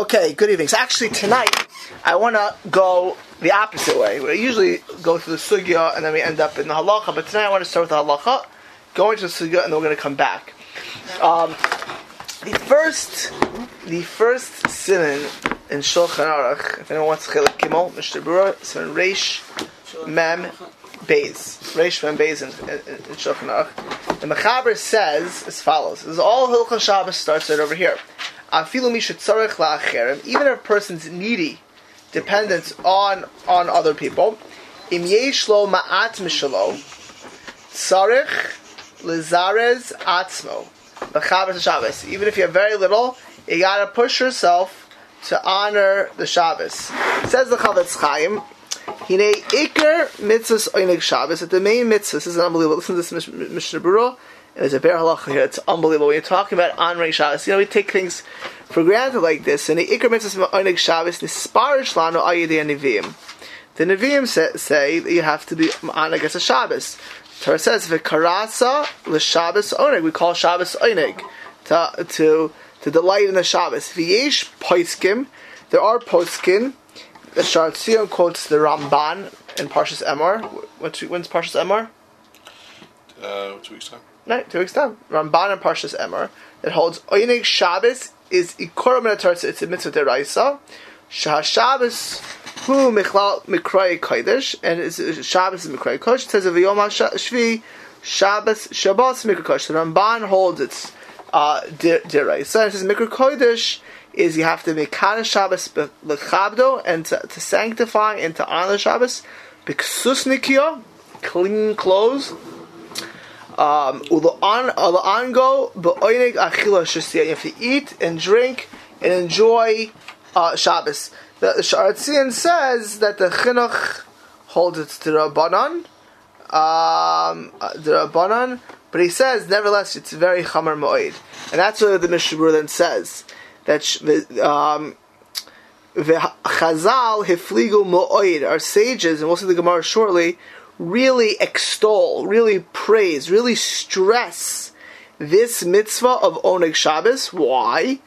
Okay, good evening. So actually tonight, I want to go the opposite way. We usually go through the sugya and then we end up in the halacha, but tonight I want to start with the halacha, go into the sugya, and then we're going to come back. The first siman in Shulchan Aruch, if anyone wants Chilek Gimel, Mishnah Berurah, siman Reish Mem Beis. Reish Mem Beis in Shulchan Aruch. The Mechaber says as follows. This is all Hilchos Shabbos starts right over here. Even if a person's needy, dependent on other people, even if you have very little, you gotta push yourself to honor the Shabbos. Says the Chofetz Chaim, that the main mitzvah, this is unbelievable, listen to this Mishnah Berurah. There's a bare halacha here. It's unbelievable. When you're talking about honoring Shabbos, we take things for granted like this. And the Iker Mitzvah Onig Shabbos Nisparish Lano Ayidei Neviim. The Neviim say that you have to be on against a Shabbos. Torah says V'karasa L'Shabbos Onig. We call Shabbos Onig to delight in the Shabbos. V'yesh Poiskim. There are Poiskim. The Sha'ar HaTziyun quotes the Ramban in Parshas Emor. When's Parshas Emor? 2 weeks time. No, 2 weeks time. Ramban and Parshas Emor that holds Oinig Shabbos is Ikorim Torah. It's a mitzvah deraisa. Shah Shabbos who mikray kodesh and is Shabbos is mikray kodesh. It says of Yom Shvi Shabbos mikray kodesh. The Ramban holds it's deraisa. It says mikray kodesh is you have to make kana Shabbos lechabdo and to sanctify and to honor Shabbos. Biksus nikiyo, clean clothes. You have to eat and drink and enjoy Shabbos. The Sha'ar HaTziyun says that the Chinuch holds it to the Rabbanan, but he says nevertheless it's very Chamar Moed, and that's what the Mishnah Berurah then says that Chazal Hifligu Moed, our sages, and we'll see the Gemara shortly, really extol, really praise, really stress this mitzvah of Oneg Shabbos. Why?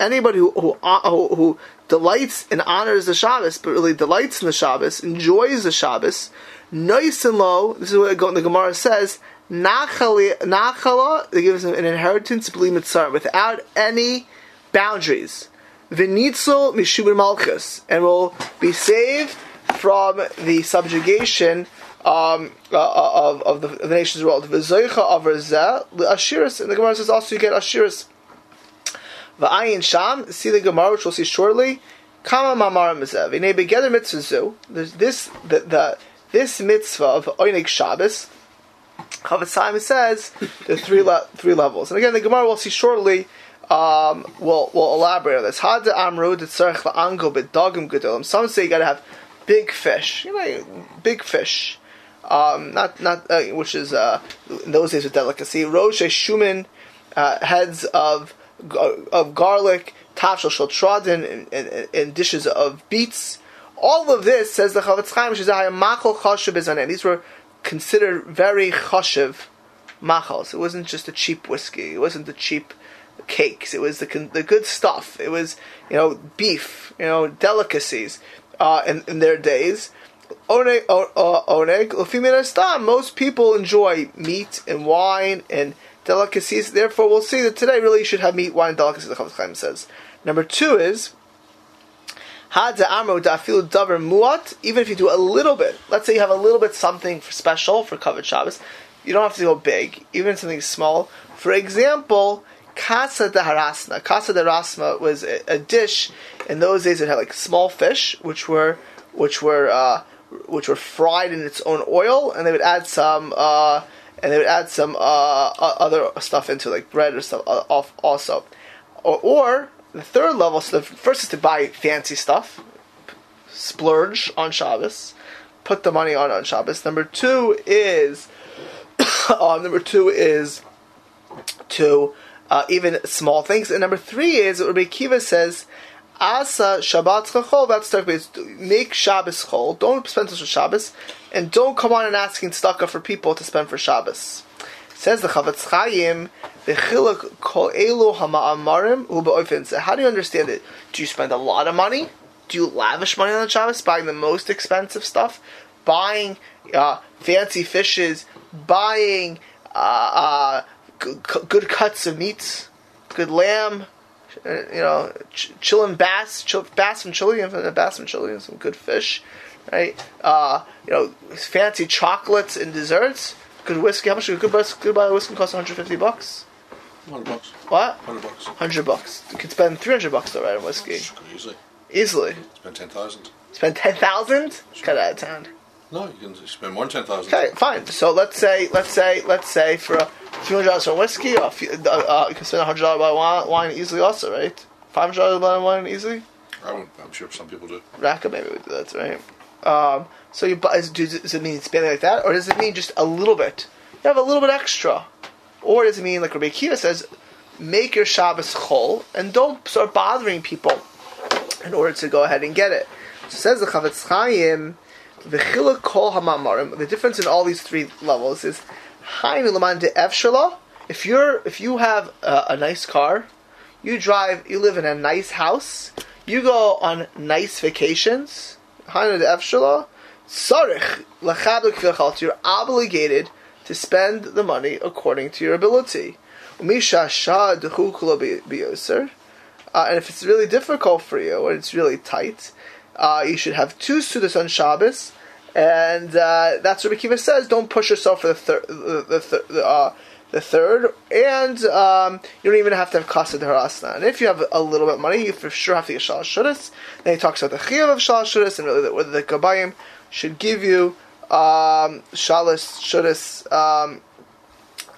Anybody who delights and honors the Shabbos, but really delights in the Shabbos, enjoys the Shabbos, nice and low, this is what the Gemara says, Nachala, they give him an inheritance without any boundaries. V'nitzel mishubur malchus, and will be saved from the subjugation of the nations of the world. V'zoicha over zeh l'ashiris, and the Gemara says also you get ashiris. V'ayin sham, see the Gemara which we'll see shortly. Kama mamarim zeh v'nei begether mitzvah. This mitzvah of Oinig Shabbos, Chofetz Chaim says there are three levels, and again the Gemara we'll see shortly. We'll elaborate on this. Had amru d'tzarich la'ango b'dagim gedolim. Some say you got to have big fish, not which is in those days a delicacy. Rosh shumin, heads of garlic, tafshel shaltradin, and dishes of beets. All of this, says the Chofetz Chaim, these were considered very chashiv machals. It wasn't just the cheap whiskey. It wasn't the cheap cakes. It was the good stuff. It was beef, delicacies. In their days, most people enjoy meat and wine and delicacies. Therefore, we'll see that today really you should have meat, wine, and delicacies. The Chofetz Chaim says. Number two is even if you do a little bit. Let's say you have a little bit something special for Kavod Shabbos. You don't have to go big. Even something small. For example, Casa de harasna. Casa de harasna was a dish in those days that had like small fish, which were fried in its own oil, and they would add some other stuff into like bread or stuff also. Or the third level. So the first is to buy fancy stuff, splurge on Shabbos, put the money on Shabbos. Number two is to even small things. And number three is what Rabbi Akiva says, Asa Shabbat Chol, that's Tzedakah. Make Shabbos Chol. Don't spend this for Shabbos. And don't come on and asking Tzedakah for people to spend for Shabbos. Says the Chofetz Chaim, so how do you understand it? Do you spend a lot of money? Do you lavish money on the Shabbos, buying the most expensive stuff? Buying fancy fishes? Buying good cuts of meats? Good lamb? Chilean bass? Bass from Chile, some good fish? Right? Fancy chocolates and desserts? Good whiskey. How much a good bottle of whiskey cost? $150. $100. What? $100. $100. You could spend $300 though, right, on whiskey. Easily. Spend 10,000. Spend 10,000? Cut out of town. No, you can spend more than 10,000. Okay, fine. So let's say for $200 for whiskey, you can spend $100 by wine easily, also, right? $500 by wine easily. I'm sure some people do. Raka maybe would do that, right? So does it mean spending like that, or does it mean just a little bit? You have a little bit extra, or does it mean, like Rabbi Akiva says, make your Shabbos chol and don't start bothering people in order to go ahead and get it? So says the Chofetz Chaim, the difference in all these three levels is, if you have a nice car, you live in a nice house, you go on nice vacations. You're obligated to spend the money according to your ability. And if it's really difficult for you, or it's really tight, you should have two sudas on Shabbos, and that's what Rabbi Akiva says. Don't push yourself for the third, and you don't even have to have Casa de harasna. And if you have a little bit of money, you for sure have to get Sha'ar HaTziyun. Then he talks about the Chiyuv of Sha'ar HaTziyun, and really whether the Gabayim should give you Sha'ar HaTziyun.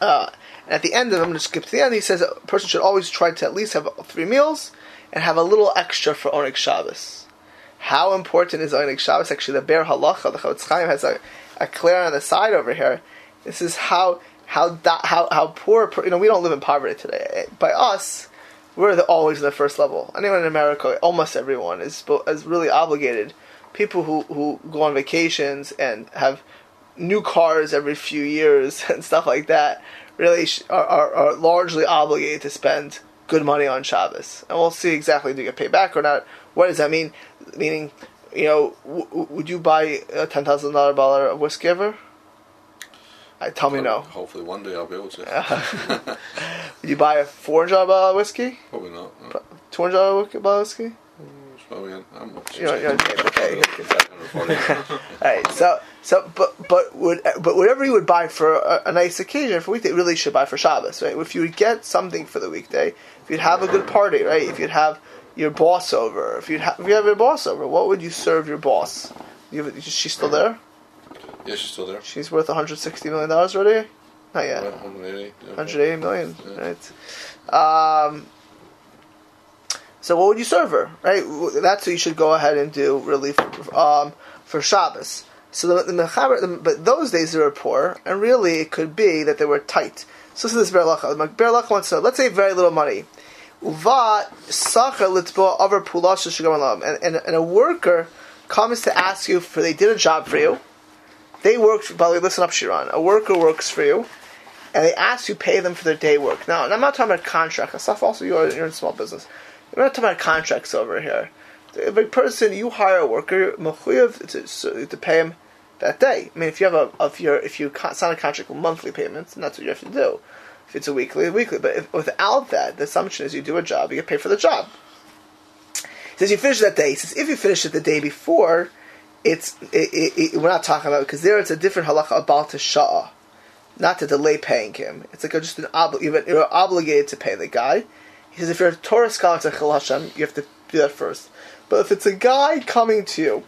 And at the end of it, I'm going to skip to the end, he says a person should always try to at least have 3 meals, and have a little extra for Oneg Shabbos. How important is Oneg Shabbos? Actually, the Ber Halacha, the Chofetz Chaim has a Claire on the side over here. This is how poor, we don't live in poverty today. By us, we're always in the first level. Anyone in America, almost everyone, is really obligated. People who go on vacations and have new cars every few years and stuff like that really are largely obligated to spend good money on Shabbos. And we'll see exactly if you get paid back or not. What does that mean? Meaning, would you buy a $10,000 bottle of whiskey ever? Tell me no. Hopefully one day I'll be able to. Would you buy a $400 bottle of whiskey? Probably not. No. $200 bottle of whiskey? Probably not. I'm not sure. Okay. All right. So, but whatever you would buy for a nice occasion for a weekday, really should buy for Shabbos, right? If you would get something for the weekday, if you'd have a good party, right? If you'd have your boss over, what would you serve your boss? Is she still there? Yeah, she's still there. She's worth $160 million already? Not yet. $180 million, yeah. Right? So what would you serve her, right? That's what you should go ahead and do, really, for Shabbos. So but those days they were poor, and really it could be that they were tight. So this is Berlach wants to know, let's say very little money. And a worker comes to ask you for, they did a job for you. They worked, by the way, listen up, Shiran. A worker works for you, and they ask you pay them for their day work. Now, and I'm not talking about contracts. Stuff also, you're in small business. I'm not talking about contracts over here. Every person, you hire a worker, you're to pay him that day. I mean, if you sign a contract with monthly payments, then that's what you have to do. If it's a weekly. But without that, the assumption is you do a job, you get paid for the job. He says you finish that day. He says if you finish it the day before, we're not talking about it, because there it's a different halacha about to sha'a, not to delay paying him. It's like just you're obligated to pay the guy. He says if you're a Torah scholar to Chil Hashem, you have to do that first. But if it's a guy coming to you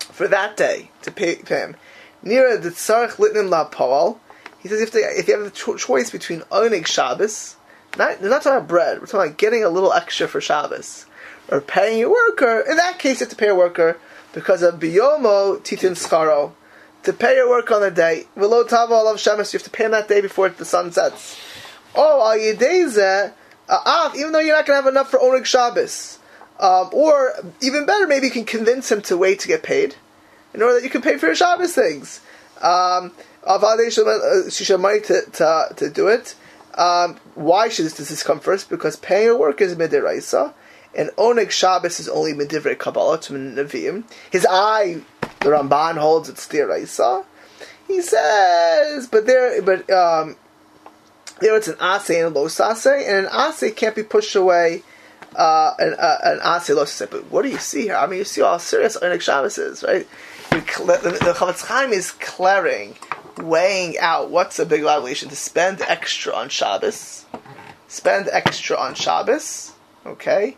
for that day to pay him, Nira d'tzarich litnim la'poal. He says if you have the choice between Oneg Shabbos, they're not talking about bread. We're talking about getting a little extra for Shabbos, or paying your worker. In that case, you have to pay a worker. Because of biyomo titin scharo, to pay your work on the day, v'lo tavo olav shemesh, you have to pay him that day before the sun sets. Oh, al yedezeh, even though you're not going to have enough for Oneg Shabbos, or even better, maybe you can convince him to wait to get paid, in order that you can pay for your Shabbos things. She should have money to do it. Why should this come first? Because paying your work is midiraisa, and oneg Shabbos is only midivrei Kabbalah to Nevi'im. His eye, the Ramban holds, it's diraisa. He says, but there it's an ase and a los ase, and an ase can't be pushed away. An ase los ase. But what do you see here? I mean, you see how serious oneg Shabbos is, right? The Chofetz Chaim is clearing, weighing out what's a big violation to spend extra on Shabbos, okay,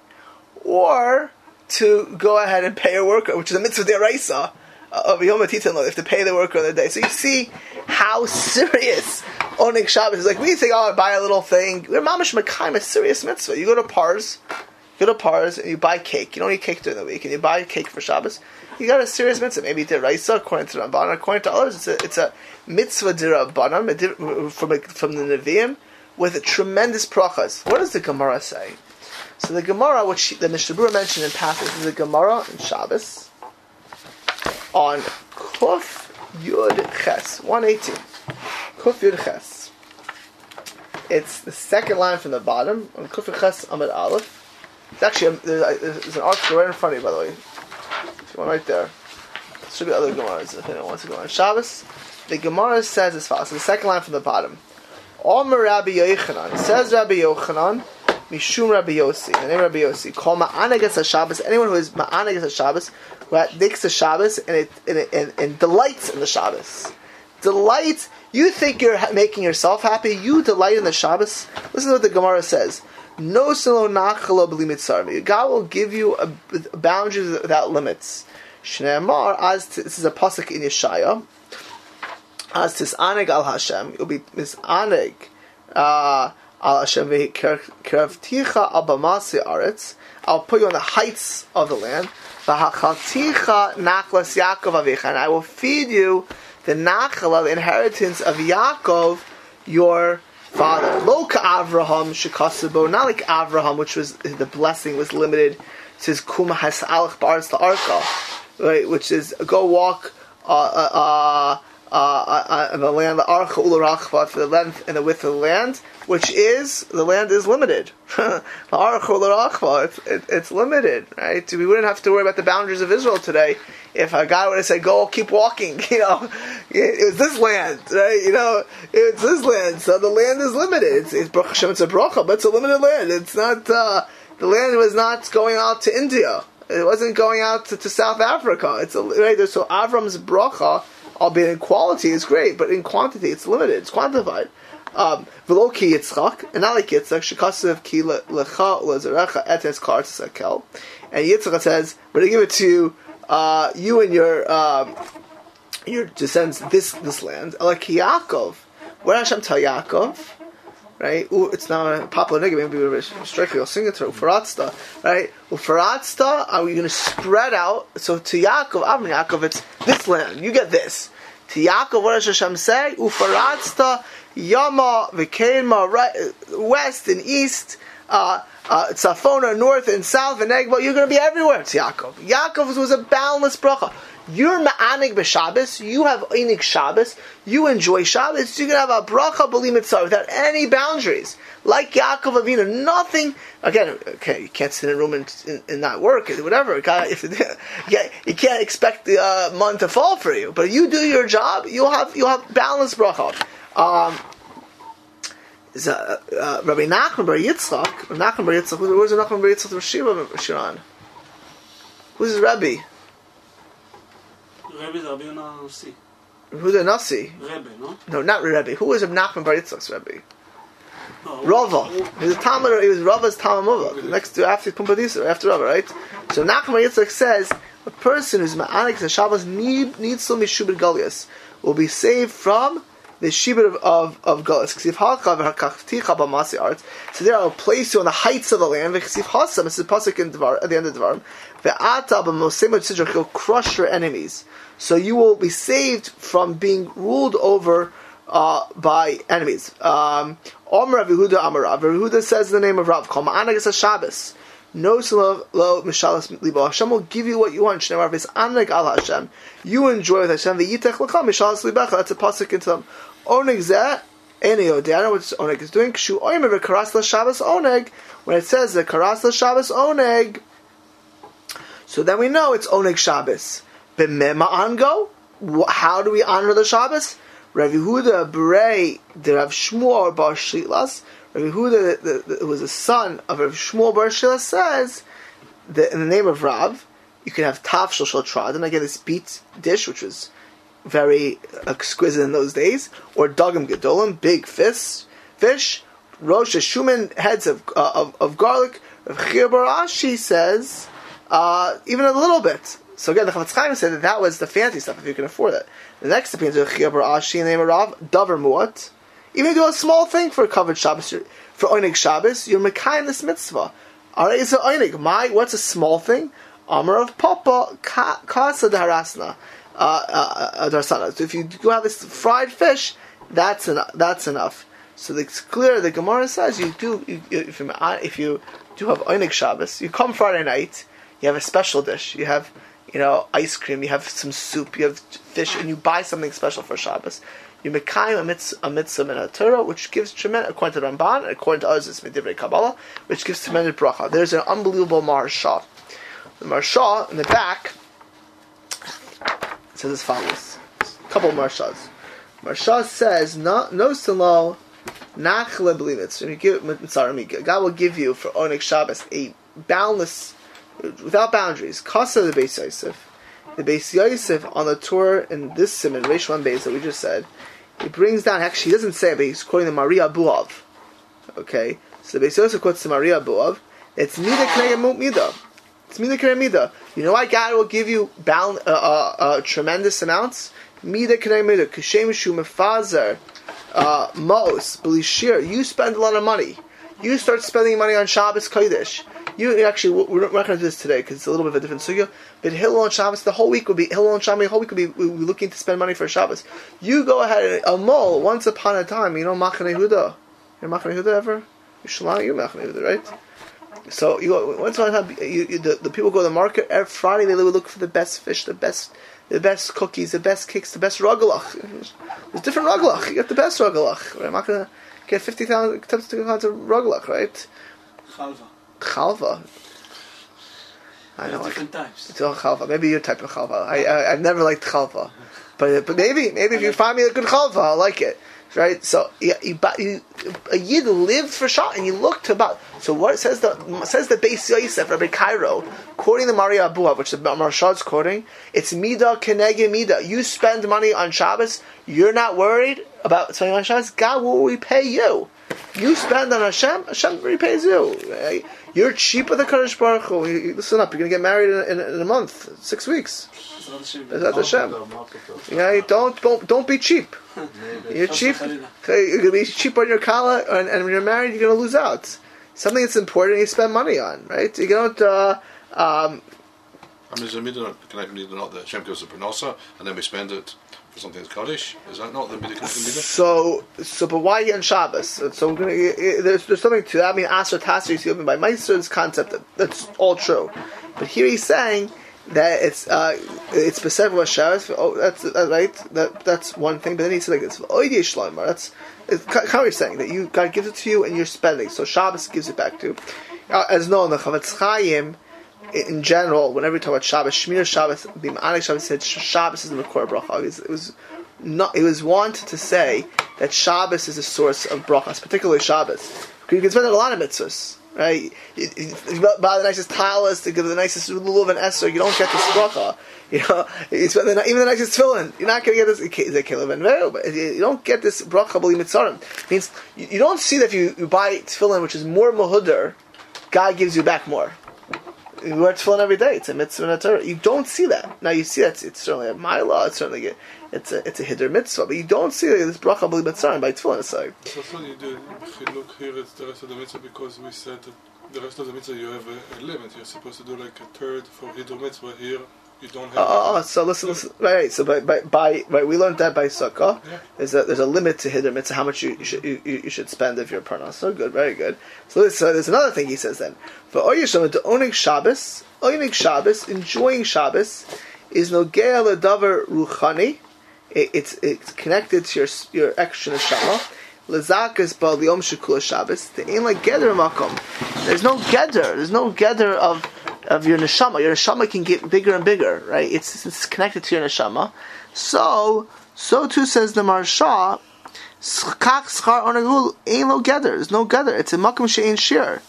or to go ahead and pay a worker, which is a mitzvah deraisa of Yom HaTitan, if to pay the worker on the day. So you see how serious oneg Shabbos is. Like we think, oh, I buy a little thing. We're mamash mekayim a serious mitzvah. You go to PARS. You go to PARS and you buy cake. You don't eat cake during the week, and you buy cake for Shabbos. You got a serious mitzvah. Maybe deraisa, according to Ramban, according to others, it's a mitzvah derabbanan from the Nevi'im with a tremendous brachas. What does the Gemara say? So the Gemara, which the Mishnah Berurah mentioned in passing, is the Gemara in Shabbos on Kuf Yud Ches 118. Kuf Yud Ches. It's the second line from the bottom on Kuf Yud Ches Amud Aleph. It's actually there's an article right in front of you, by the way. There's one right there. There should be other Gemaras if anyone wants to go on Shabbos. The Gemara says as follows. So the second line from the bottom. Omer Rabbi Yochanan. Says Rabbi Yochanan, Mishum Rabbi Yossi. The name Rabbi Yossi. Call ma'anegas HaShabbos. Anyone who is ma'anegas HaShabbos, who adicts the Shabbos and delights in the Shabbos. Delights. You think you're making yourself happy. You delight in the Shabbos. Listen to what the Gemara says. No solo nachalo b'li mitzarmi. God will give you a boundaries without limits. Shneimar, as this is a pasuk in Yeshaya. As tis aneg al Hashem, you'll be misaneg al Hashem v'keravticha al bamasi aretz. I'll put you on the heights of the land. V'hachalticha nachlas Yaakov avicha, and I will feed you the nachla, the inheritance of Yaakov, your father. Lo ka'avraham shekasebo, not like Avraham, which was the blessing was limited to his kuma hasalach b'aretz la'arka, right? Which is go walk in the land, the archa ularachva, for the length and the width of the land, which is the land is limited. The archa ularachva, it's limited, right? We wouldn't have to worry about the boundaries of Israel today if a guy would have said, "Go, keep walking." You know, it was this land, right? You know, it's this land, so the land is limited. It's Baruch Hashem, it's a bracha, but it's a limited land. It's not the land was not going out to India. It wasn't going out to South Africa. It's a, right. So Avram's bracha, albeit in quality, is great, but in quantity, it's limited. It's quantified. V'lo ki Yitzchak, and not like Yitzchak, shekasav ki lecha lezerecha etes kar tzakel. And Yitzchak says, "We're going to give it to you, you and your descendants, this land." Like Yaakov, what did Hashem tell Yaakov? Right? It's now a popular nigga, maybe we're strictly, I'll sing it to Ufaratsta. Right? Ufaratsta, are we going to spread out? So to Yaakov, Yaakov, it's this land, you get this. To Yaakov, what does Hashem say? Ufaratsta, Yama, Vekema, right, west and east, Tzafona, north and south, and Egba, you're going to be everywhere to Yaakov. Yaakov was a boundless bracha. You're ma'anig b'Shabbos, you have einig Shabbos, you enjoy Shabbos, you can have a bracha b'li mitzvah without any boundaries. Like Yaakov Avinu, nothing, again, okay, you can't sit in a room and not work, whatever, you can't expect the month to fall for you, but you do your job, you'll have balanced bracha. Rabbi Nachman bar Yitzchak, where's Nachman bar Yitzchak from Shiva Shiran? Who's his Rebbe? Rebbe is Rabbi Nasi. Who's the Nasi? Rebbe, no? No, not Rebbe. Who was Nachman bar Yitzchak's Rebbe? No, Rava. He was Talmud. He was Rava's Talmud Mova. Next to after Pumbedisa, after Rava, right? So Nachman bar Yitzchak says a person who's ma'anik and Shabbos needs some mishubed galias will be saved from the shibur of Galus. So there I will place you on the heights of the land. It's the pasuk at the end of Devarim. He'll crush your enemies. So you will be saved from being ruled over by enemies. Rav Yehuda says the name of Rav. No selav lo mishalas libo. Hashem will give you what you want. Shnei marves aneg al Hashem. You enjoy with Hashem. Ve'yitech l'cham mishalas libecha. That's a pasuk in Tzom. Oneg zeh eni yodeh. I know what oneg is doing. Kshu oimer v'karas l'shabbos oneg. When it says the karas l'shabbos oneg, so then we know it's oneg Shabbos. B'meh ma'ango. How do we honor the Shabbos? Rav Yehuda Berei the Rav Shmuel bar Shlilas. Rav Yehuda, who was a son of Rav Shmuel bar Shlilas, says that in the name of Rav, you can have taf shel trad, and again this beet dish, which was very exquisite in those days, or dagim gedolim, big fish, rosh hashumen, heads of garlic. Rav Chir bar Ashi says even a little bit. So again, the Chofetz Chaim said that that was the fancy stuff, if you can afford it. The next opinion is Chir bar Ashi in the name of Rav, davar muat. Even if you do a small thing for a covered Shabbos, for Oinig Shabbos, you're Mekayim this mitzvah. Alright, so Oinig, what's a small thing? Amar of Papa, Casa de harasna. So if you go have this fried fish, that's enough. So it's clear, the Gemara says, if you do have Oinig Shabbos, you come Friday night, you have a special dish, you have, ice cream, you have some soup, you have fish, and you buy something special for Shabbos. You mekayim a mitzvah and a Torah, which gives tremendous, according to Ramban, and according to others, it's Midivrei Kabbalah, which gives tremendous bracha. There's an unbelievable Marsha. The Marsha, in the back, says as follows. A couple of Marshas. Marsha says, no silo, nachle b'li mitzvah. God will give you, for Oneg Shabbos, a boundless, without boundaries, Casa de harasna. The Beis Yosef on the Torah in this siman, Reish Lamed Beis, that we just said, he brings down, actually he doesn't say it, but he's quoting the Maria Buov. Okay? So the Beis Yosef quotes the Maria Buov. It's mida knei mida. It's mida knei mida. You know why God will give you tremendous amounts? Mida knei mida. Kashem shu mefazer maos belishir. You spend a lot of money. You start spending money on Shabbos Kodesh. You actually, we're not going to do this today because it's a little bit of a different sugya. But Hillel and Shabbos, the whole week would be looking to spend money for Shabbos. You go ahead and amol once upon a time. Machaneh Yehuda. You know Machaneh Yehuda ever? You're Machaneh Yehuda, right? So you go once upon a time. The people go to the market every Friday. They would look for the best fish, the best cookies, the best cakes, the best ragalach. There's different ragalach. You get the best ragalach. Right? I'm not going to get 50,000 attempts to of ragalach, right? Chalva. I know, different types. It's all chalva. Maybe your type of chalva. I've never liked chalva, but maybe if you find me a good chalva, I'll like it, right? So yeah, a yid lived for Shabbos and you looked about. So what says the Beis Yosef, Rabbi Cairo, quoting the Maria Buah, which the Marsha is quoting. It's mida kenege mida. You spend money on Shabbos, you're not worried about spending on Shabbos. God will repay you. You spend on Hashem, Hashem repays you. Right? You're cheap with the Kodesh Baruch Hu. Listen up, you're going to get married in a month, 6 weeks. That's Hashem. Yeah, don't be cheap. You're cheap. You're going to be cheap on your kala, and when you're married, you're going to lose out. Something that's important you spend money on, right? You don't... is the middle not that Hashem gives the Parnasa, and then we spend it for something that's Kaddish? Is that not the middle? So, but why on Shabbos? So we're gonna, there's something to that. I mean, Asher Tasser is given by Meister's concept. That's all true. But here he's saying that it's Pesach with Shabbos. Oh, that's right. That's one thing. But then he said like this. Oidei Shloimar. That's how he's saying that God gives it to you and you're spending. So Shabbos gives it back to you. As known, the Chofetz Chaim. In general, whenever we talk about Shabbos, Shmir Shabbos, Bim'anik Shabbos said Shabbos is the Makor Bracha. It was wanted to say that Shabbos is the source of brachas, particularly Shabbos. Because you can spend a lot of mitzvahs, right? You buy the nicest talis, to give the nicest lulav and eser, you don't get this bracha. You spend even the nicest tefillin, you're not going to get this. Is it kelev and vero? But you don't get this bracha b'li mitzarim. It means you don't see that if you buy tefillin, which is more mahudar, God gives you back more. You wear tefillin every day. It's a mitzvah and a Torah. You don't see that. Now you see that it's certainly a mila. It's certainly it's a hiddur mitzvah. But you don't see that it's bracha b'li mitzarim by tefillin. So funny you do look here at the rest of the mitzvah because we said that the rest of the mitzvah you have a limit. You're supposed to do like a third for hiddur mitzvah here. You don't have so listen. Right. So by we learned that by sukkah, yeah. there's a limit to hiddur mitzvah, how much you should spend of your parnas. So good, very good. So there's another thing he says then. For owning Shabbos, enjoying Shabbos, is nogea l'davar ruchani. It's connected to your extra neshama. Lezakas ba liyom shekula Shabbos. They ain't like geder makom. There's no geder. There's no geder of your neshama. Your neshama can get bigger and bigger, right? It's connected to your neshama. So too says the Marsha, Kach schar onagul ain't no geder. There's no geder. It's a makom she'ain shir.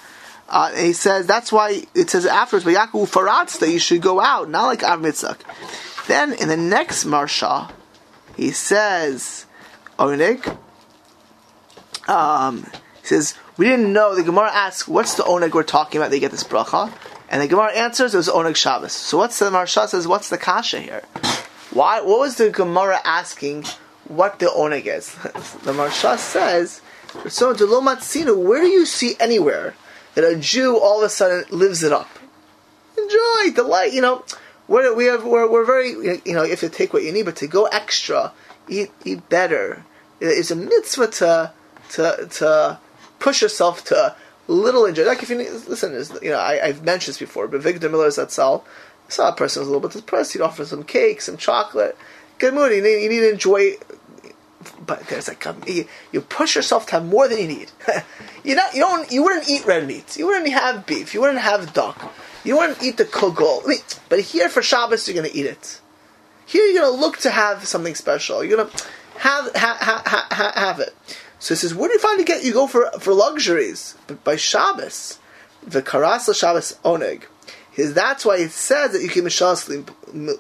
And he says that's why it says afterwards, but Yaakov faratz that you should go out, not like Av Mitzak. Then in the next Marsha, he says, oneg. He says, we didn't know. The Gemara asks, what's the oneg we're talking about? They get this bracha. And the Gemara answers, it was oneg Shabbos. So what's the Marsha says, what's the kasha here? Why? What was the Gemara asking what the oneg is? The Marsha says, so de lo matzino, where do you see anywhere that a Jew all of a sudden lives it up? Enjoy, delight, we're very, you have to take what you need, but to go extra, eat better. It's a mitzvah to push yourself to little enjoy. Like if you listen, I've mentioned this before, but Victor Miller's at Sal, I saw a person who was a little bit depressed. He'd offer some cake, some chocolate. Good mood. You need to enjoy. But there's you push yourself to have more than you need. You wouldn't eat red meat. You wouldn't have beef. You wouldn't have duck. You wouldn't eat the kugel. But here for Shabbos you're going to eat it. Here you're going to look to have something special. You're going to have it. So he says, where do you find to get? You go for luxuries, but by Shabbos, v'karas l'Shabbos oneg. He says that's why it says that you can mishalas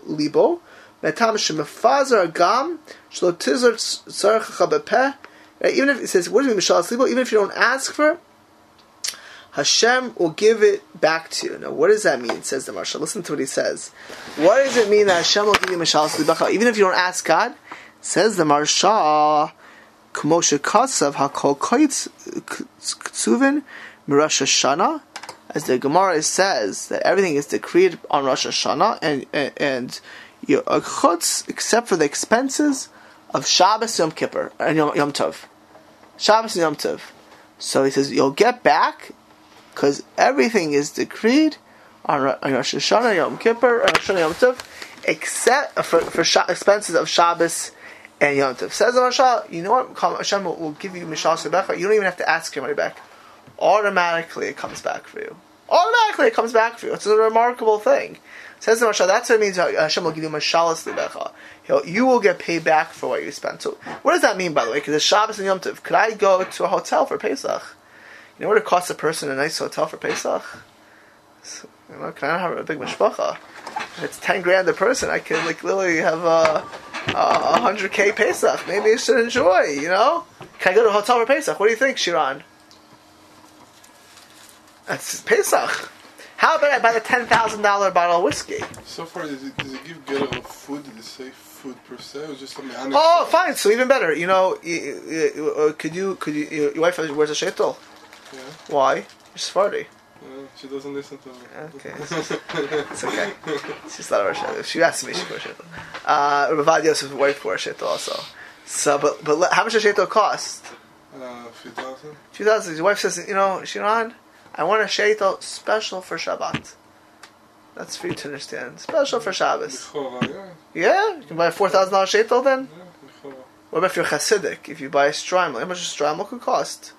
libo. Metam shemefazer agam shlo tizor tzarcha bepeh. Even if it says, "What do you mean mishalas libo?" Even if you don't ask for, Hashem will give it back to you. Now, what does that mean? Says the Marsha. Listen to what he says. What does it mean that Hashem will give you mishalas libo, even if you don't ask God? Says the Marsha. K'moshe kasav hakol koyitz k'tzuvin m'Rosh Hashanah, as the Gemara says that everything is decreed on Rosh Hashanah and your chutz except for the expenses of Shabbos Yom Kippur and Yom Tov, Shabbos and Yom Tov. So he says you'll get back because everything is decreed on Rosh Hashanah, Yom Kippur, and Rosh Hashanah Yom Tov, except for expenses of Shabbos. And Yom Tov. Says the Marsha, you know what? Hashem will give you mishalas libo. You don't even have to ask your money back. Automatically it comes back for you. It's a remarkable thing. Says the Marsha, that's what it means Hashem will give you mishalas libo. You will get paid back for what you spent. So what does that mean, by the way? Because it's Shabbos and Yom Tov. Could I go to a hotel for Pesach? You know what it costs a person a nice hotel for Pesach? Can I have a big mishpacha? It's $10,000 a person. I could literally have $100,000 Pesach. Maybe you should enjoy. Can I go to a hotel for Pesach? What do you think, Shiran? That's Pesach. How about I buy the $10,000 bottle of whiskey? So far, does it give good of food? Did it say food per se, or just something? Oh, fine. So even better. Could you? Your wife wears a sheitel. Yeah. Why? She's Sephardi. She doesn't listen to me. Okay. It's okay. She's not a Rosh. If she asked me, she would shaitel. Rabbi Yosef's wife wore shaitel also. So, but how much does shaitel cost? A few thousand. His wife says, Shiran, I want a shaitel special for Shabbat. That's for you to understand. Special for Shabbos. Yeah? You can buy a $4,000 shaitel then? Yeah. What about if you're Hasidic? If you buy a strimel, how much a strimel could cost?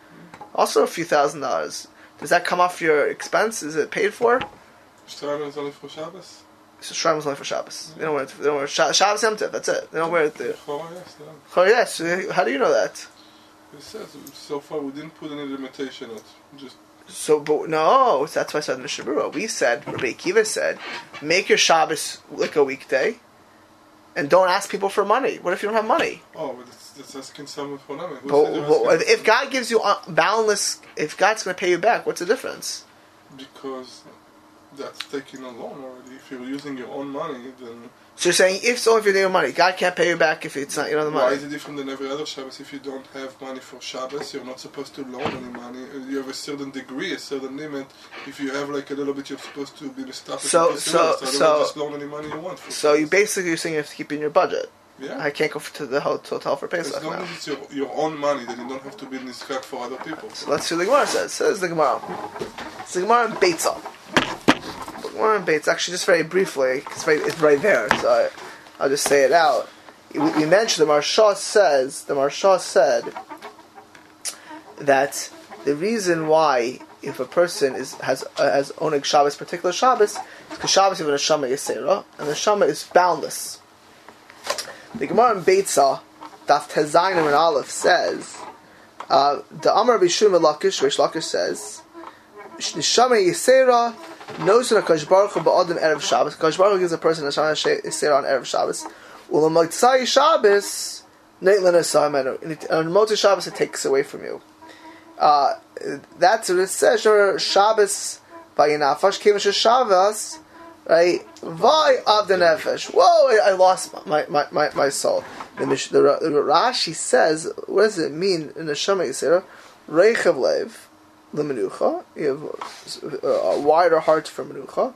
Also a few $1,000s. Does that come off your expense? Is it paid for? Shtraim is only for Shabbos. They don't wear it. Shabbos Yom Tov. That's it. They don't wear it there. Chor yes. How do you know that? It says so far we didn't put any limitation on it. That's why I said in the Mishnah Berurah. We said Rabbi Akiva said, make your Shabbos like a weekday, and don't ask people for money. What if you don't have money? Oh, but it's asking someone for money. But if God gives you boundless, if God's going to pay you back, what's the difference? Because that's taking a loan already. If you're using your own money, then... So you're saying, if it's only if you're doing your money, God can't pay you back if it's not your own money. Why is it different than every other Shabbos? If you don't have money for Shabbos, you're not supposed to loan any money. You have a certain degree, a certain limit. If you have like a little bit, you're supposed to be the stuff. So just loan any money you want. So you basically you're saying you have to keep in your budget. Yeah. I can't go to the hotel for Pesach. As long as it's your own money, then you don't have to be in this crack for other people. So let's see what the Gemara says. Says the Gemara. It's the Gemara in Beitzah. The Gemara in Beitzah, actually, just very briefly, it's right there, so I'll just say it out. We mentioned the Marsha said that the reason why, if a person has Oneg Shabbos, particular Shabbos, is because Shabbos is a Neshama Yaseira, and the Neshama is boundless. The Gemara in Beitzah, Daf Tezaynim and Aleph says, the Amar Bishum Lakish, Reish Lakish says, Neshama Yaseira knows in a Kadosh Baruch Hu ba'adam erev Shabbos. Kadosh Baruch Hu gives a person Neshama Yaseira on erev Shabbos. Well, on Motzei Shabbos, on Motzei Shabbos it takes away from you. That's what it says. Shabbos by Yinafash Kevish Shabbos. Right, Vai of the Nefesh. Whoa! I lost my soul. The Rashi says, what does it mean in the Neshama Yaseira? Reichav lev lemenucha. You have a wider heart for menucha.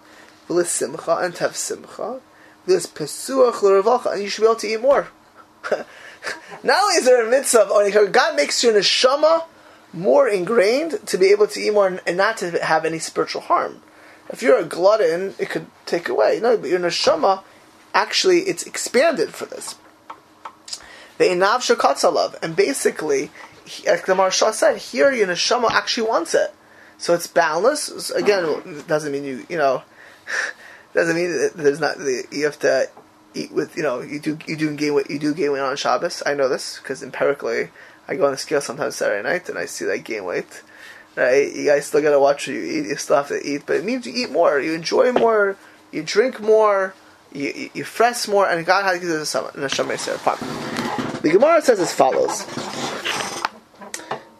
V'lis simcha and tev simcha. V'lis pesuach l'revacha, and you should be able to eat more. Not only is there a mitzvah of only God makes your neshama more ingrained to be able to eat more and not to have any spiritual harm. If you're a glutton, it could take away. No, but your neshama, actually, it's expanded for this. The inav shekatzalav, and basically, like the Marsha said, here your neshama actually wants it, so it's boundless. Again, it doesn't mean you have to eat with you do gain weight on Shabbos. I know this because empirically, I go on the scale sometimes Saturday night and I see that I gain weight. Right, you guys still gotta watch what you eat. You still have to eat, but it means you eat more, you enjoy more, you drink more, you fresh more, and God has to give us a neshama yaseira. The Gemara says as follows.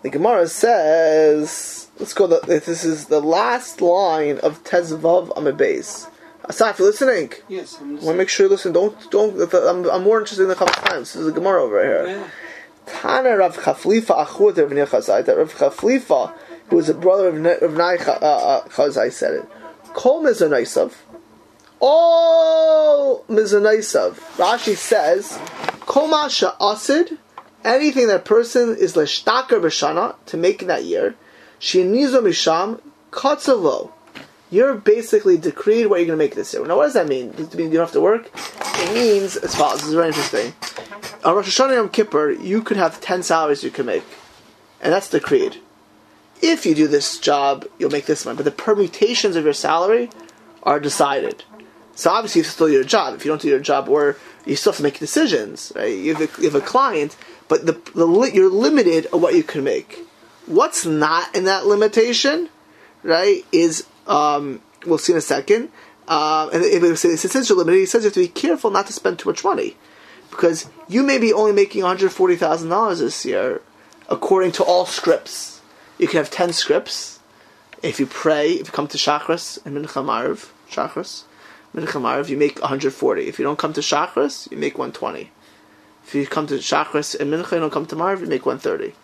The Gemara says, let's go. This is the last line of Tezvav Amabes. Asaf, you're listening. Yes, I'm listening. I want to make sure you listen. Don't. I'm more interested in the couple times. This is the Gemara over here. Yeah. Tana Rav Chaflifa Achud Rav Nechazai. That Rav Chaflifa, who was a brother of Rav Chazai, said it. Kol Mizonaisav. All Mizonaisav. Rashi says, Kol Masha Asid, anything that person is Leshtakar B'Shana, to make in that year, Shinizo Misham, Katzavo. You're basically decreed what you're going to make this year. Now what does that mean? Does it mean you don't have to work? It means as follows. This is very interesting. On Rosh Hashanah Yom Kippur, you could have 10 salaries you can make. And that's decreed. If you do this job, you'll make this one. But the permutations of your salary are decided. So obviously, you still do your job. If you don't do your job, or you still have to make decisions. Right? You have a client, but you're limited on what you can make. What's not in that limitation, right, is, we'll see in a second. And since you're limited, he says you have to be careful not to spend too much money. Because you may be only making $140,000 this year, according to all scripts. You can have 10 scripts. If you pray, if you come to Shachris and Mincha Marav, you make 140. If you don't come to Shachris, you make 120. If you come to Shachris and Mincha, you don't come to Marav, you make 130.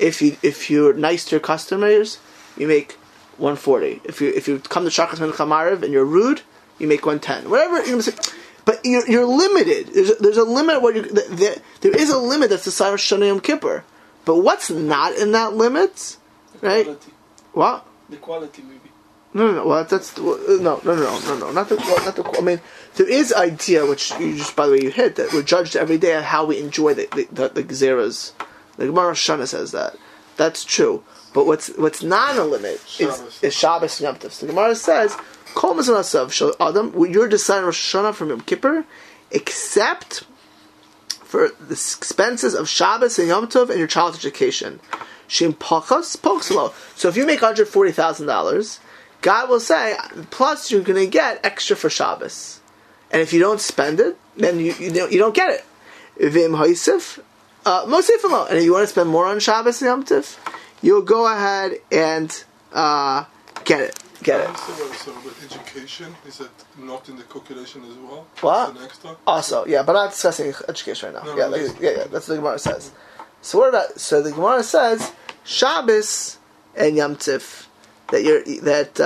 If you're nice to your customers, you make 140. If you come to Shachris and Mincha Marav and you're rude, you make 110. Whatever you're saying. But you're limited. There's a limit. There is a limit that's the Sar Shana Yom Kippur. But what's not in that limit, right? Quality. What? The quality, maybe. No. Well, that's no. Not the. I mean, there is idea which you just by the way you hit that we're judged every day on how we enjoy the gzeras. The Gemara Shana says that. That's true. But what's not a limit is Shabbos and Yom Tov. So the Gemara says. Kol Mizonaisav Shel Adam, you're deciding Rosh Hashanah from Yom Kippur, except for the expenses of Shabbos and Yom Tov and your child's education. Shem Pachas Pokselo. So if you make $140,000, God will say, plus you're going to get extra for Shabbos. And if you don't spend it, then you don't get it. Vim Haisif Mosifalo. And if you want to spend more on Shabbos and Yom Tov, you'll go ahead and get it. get it. So the education, is it not in the calculation as well? What? An extra? Also, yeah, but I'm not discussing education right now. No, yeah, no, like, yeah, that's what the Gemara says. So what about? So the Gemara says Shabbos and Yom Tif that you're that's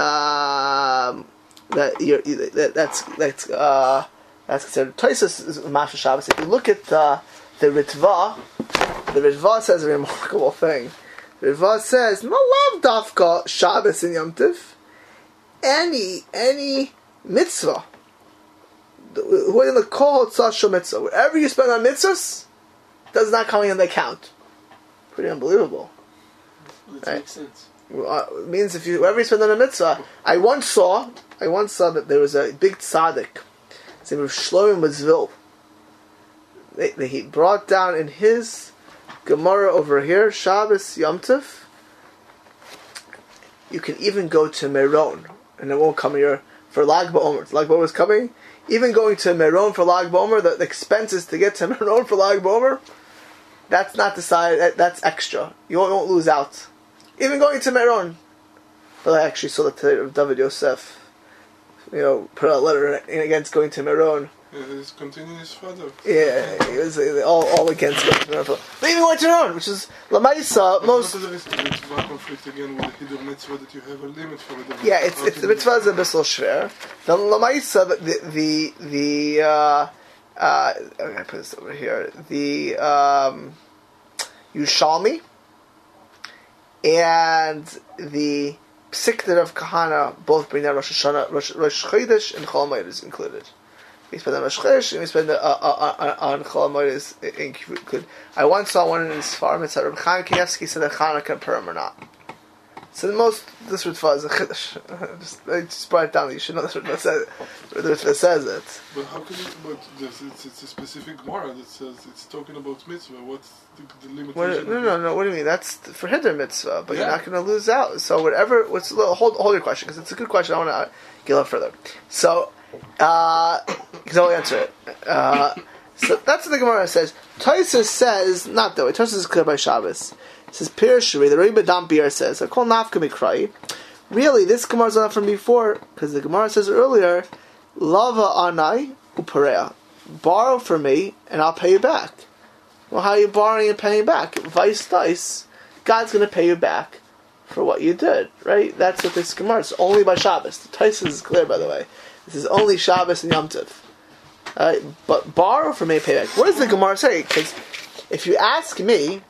considered Tosfos is Marsha Shabbos. If you look at the Ritva says a remarkable thing. Ritva says, "Malav dafka Shabbos and Yom Tif, any mitzvah, who in the kol tzashu mitzvah, whatever you spend on mitzvahs, does not come in the account." Pretty unbelievable. That right? Makes sense. It means if you whatever you spend on a mitzvah, I once saw that there was a big tzaddik. His name was Shlomo Mazvil. He brought down in his Gemara over here, Shabbos Yom Tov. You can even go to Meron, and it won't come here for Lag BaOmer. Lag BaOmer is coming. Even going to Meron for Lag BaOmer, the expenses to get to Meron for Lag BaOmer, that's not decided. That's extra. You won't lose out. Even going to Meron. But I actually saw the today of David Yosef. You know, put out a letter in against going to Meron. He's continuing his father. Yeah, he was all against going to Meron. They even went to Meron, which is Lamaisa. Most. There is the mitzvah conflict again with the Hiddur mitzvah that you have a limit for it. Yeah, it's the mitzvah is a bissel shver. Then Lamaisa, I'm going to put this over here. The Yushalmi and the Psikter of Kahana both bring down Rosh Hashanah, Rosh Chodesh, and Chol Moed is included. We spend on Rosh Chodesh and we spend on Chol Moed is included. I once saw one in his farm and said, Rabbi Chaim Kievsky said that Chanukah perm or not. So the most, this Ritva is a Chiddush. I just brought it down. You should know this Ritva says it. But how can this? It's a specific Gemara that says it's talking about mitzvah. What's the limitation? No. What do you mean? That's for Hiddur mitzvah, but yeah. You're not going to lose out. So whatever, hold your question because it's a good question. I want to get a little further. So, because I'll answer it. So that's what the Gemara says. Tosfos says not that way. Tosfos is clear by Shabbos. It says Pirshuri, the Rebbe Dampier says, I call Nafka Mikrai. Really, this Gemara is not from before, because the Gemara says earlier, Lava Anai Upareya. Borrow from me, and I'll pay you back. Well, how are you borrowing and paying back? Vice dice. God's going to pay you back for what you did, right? That's what this Gemara is, only by Shabbos. The Tosfos is clear, by the way. This is only Shabbos and Yom Tov. Right? But borrow from me and pay back. What does the Gemara say? Because if you ask me,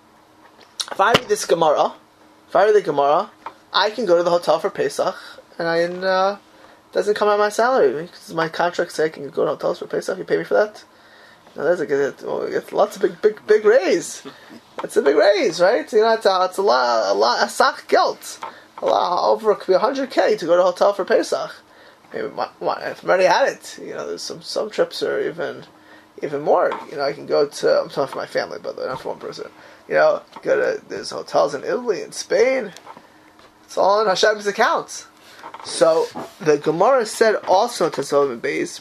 If I read the Gemara, I can go to the hotel for Pesach, and it doesn't come out of my salary because my contract says I can go to hotels for Pesach. You pay me for that? No, it's lots of big raise. That's a big raise, right? You know, it's a lot, a sock guilt, over could be $100,000 to go to a hotel for Pesach. Maybe I've already had it. You know, there's some trips are even more. You know, I can go to. I'm talking for my family, by the way, not for one person. You know, there's hotels in Italy and Spain. It's all in Hashem's accounts. So the Gemara said also to Tosfos Beis,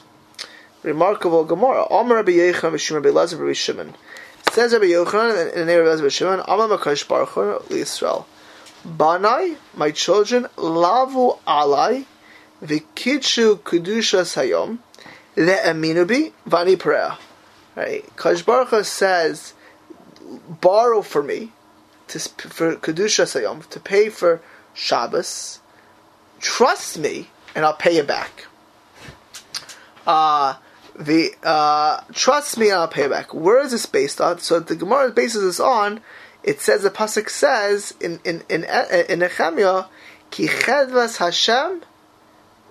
remarkable Gemara. Amar Rabbi Yochanan v'Shimon Rabbi Lazar Rabbi Shimon. Says Rabbi Yochanan in the name of Rabbi Lazar Rabbi Shimon, Amar Makadosh Baruch Hu Yisrael, Banai, my children, lavu alai v'kitshu kedushas hayom le'aminu bi v'ani parea. Right, Kadosh Baruch Hu says, borrow for me for Kedusha Sayom to pay for Shabbos. Trust me, and I'll pay you back. Trust me, and I'll pay you back. Where is this based on? So the Gemara bases this on. It says the pasuk says in Nehemiah, Ki chedvas Hashem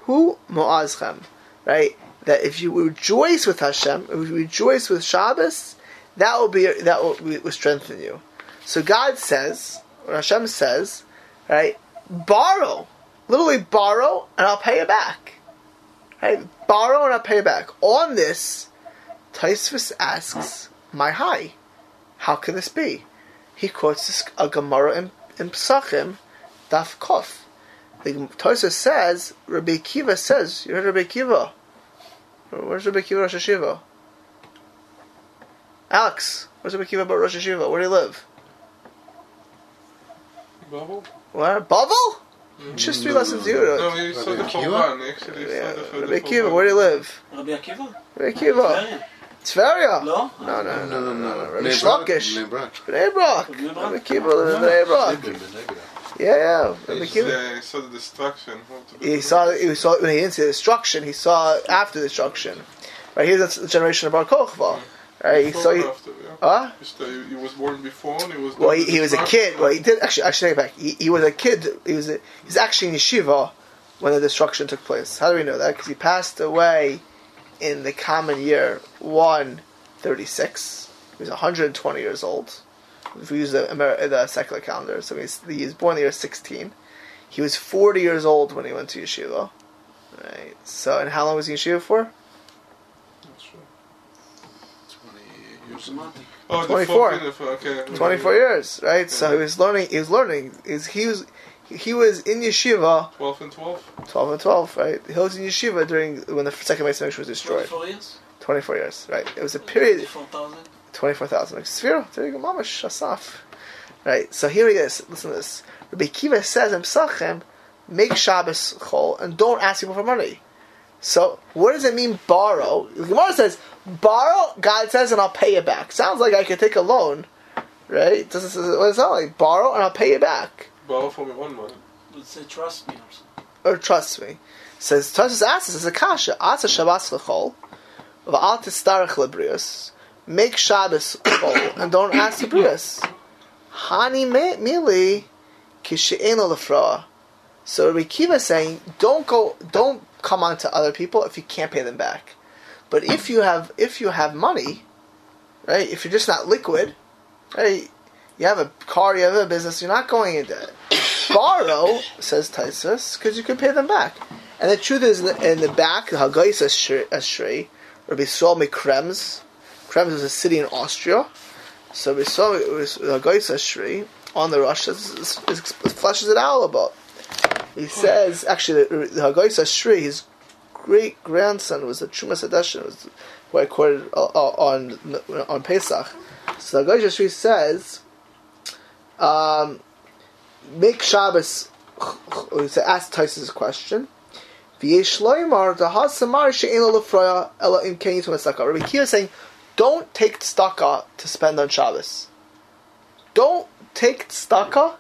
hu mo'azchem. Right, that if you rejoice with Hashem, if you rejoice with Shabbos, that will strengthen you. So God says, or Hashem says, right? Literally borrow, and I'll pay you back. Right? Borrow and I'll pay you back. On this, Tosfos asks, "My high, how can this be?" He quotes this, a Gemara in Pesachim, Daf Kof. The Tosfos says, Rabbi Akiva says, "You heard Rabbi Akiva? Where's Rabbi Akiva Rosh Hashiva? Alex, where's Rabbi Akiva about Rosh Hashiva? Where do you live? Bubble? Where? Bubble? Just three lessons you wrote. No, he saw the Korban, actually. Rabbi Akiva, where do you live? Rabbi Akiva. Rabbi Akiva. Tveria? No? No. Rabbi Shlokish. Bnei Brak. Rabbi Akiva, Bnei Brak. Yeah, yeah. He saw the destruction. He saw. He didn't see the destruction. He saw after the destruction. Right here, that's the generation of Bar Kochva. Right, he saw you. Huh? He was born before. He was a kid. Well, he did actually take it back. He was a kid. He's actually in yeshiva when the destruction took place. How do we know that? Because he passed away in the common year 136. He was 120 years old. If we use the secular calendar, so he was born in the year 16. He was 40 years old when he went to yeshiva. Right. So, and how long was he in yeshiva for? Oh, 24. Okay. 24 years, right? Okay. So he was learning. He was in yeshiva. 12 and 12, right? He was in yeshiva when the second Beis Hamikdash was destroyed. 24 years, right? It was a period. 24,000. Like Sphira, there you go, mamash, asaf. Right? So here he is. Listen to this. Rabbi Akiva says in Pesachim, make Shabbos Chol and don't ask people for money. So what does it mean borrow? The Gemara says borrow. God says, and I'll pay you back. Sounds like I can take a loan, right? Doesn't sound like borrow and I'll pay you back. Borrow for me one money. But say trust me or trust me. Says Tosfos asks as a kasha. Asa Shabbos lechol, va'al tistarach lebrius. Make Shabbos chol and don't ask the brius. Hani mili kishein lefra. So Rabbi Akiva is saying don't come on to other people if you can't pay them back. But if you have money, right? If you're just not liquid, right? You have a car, you have a business, you're not going in debt. Borrow, says Tosfos, because you can pay them back. And the truth is, in the back, the Haggai Sashri, Rabbi Saul Mikrems. Krems is a city in Austria. So Rabbi Saul Haggai Sashri on the Rosh fleshes it out a little bit. He says, actually, the Haggai Sashri, his great grandson was a Chumash Hadashin, who I quoted on Pesach. So the Haggai Sashri says, make Shabbos. To ask Tosfos a question. Rabbi Akiva is saying, don't take tzedakah to spend on Shabbos. Don't take tzedakah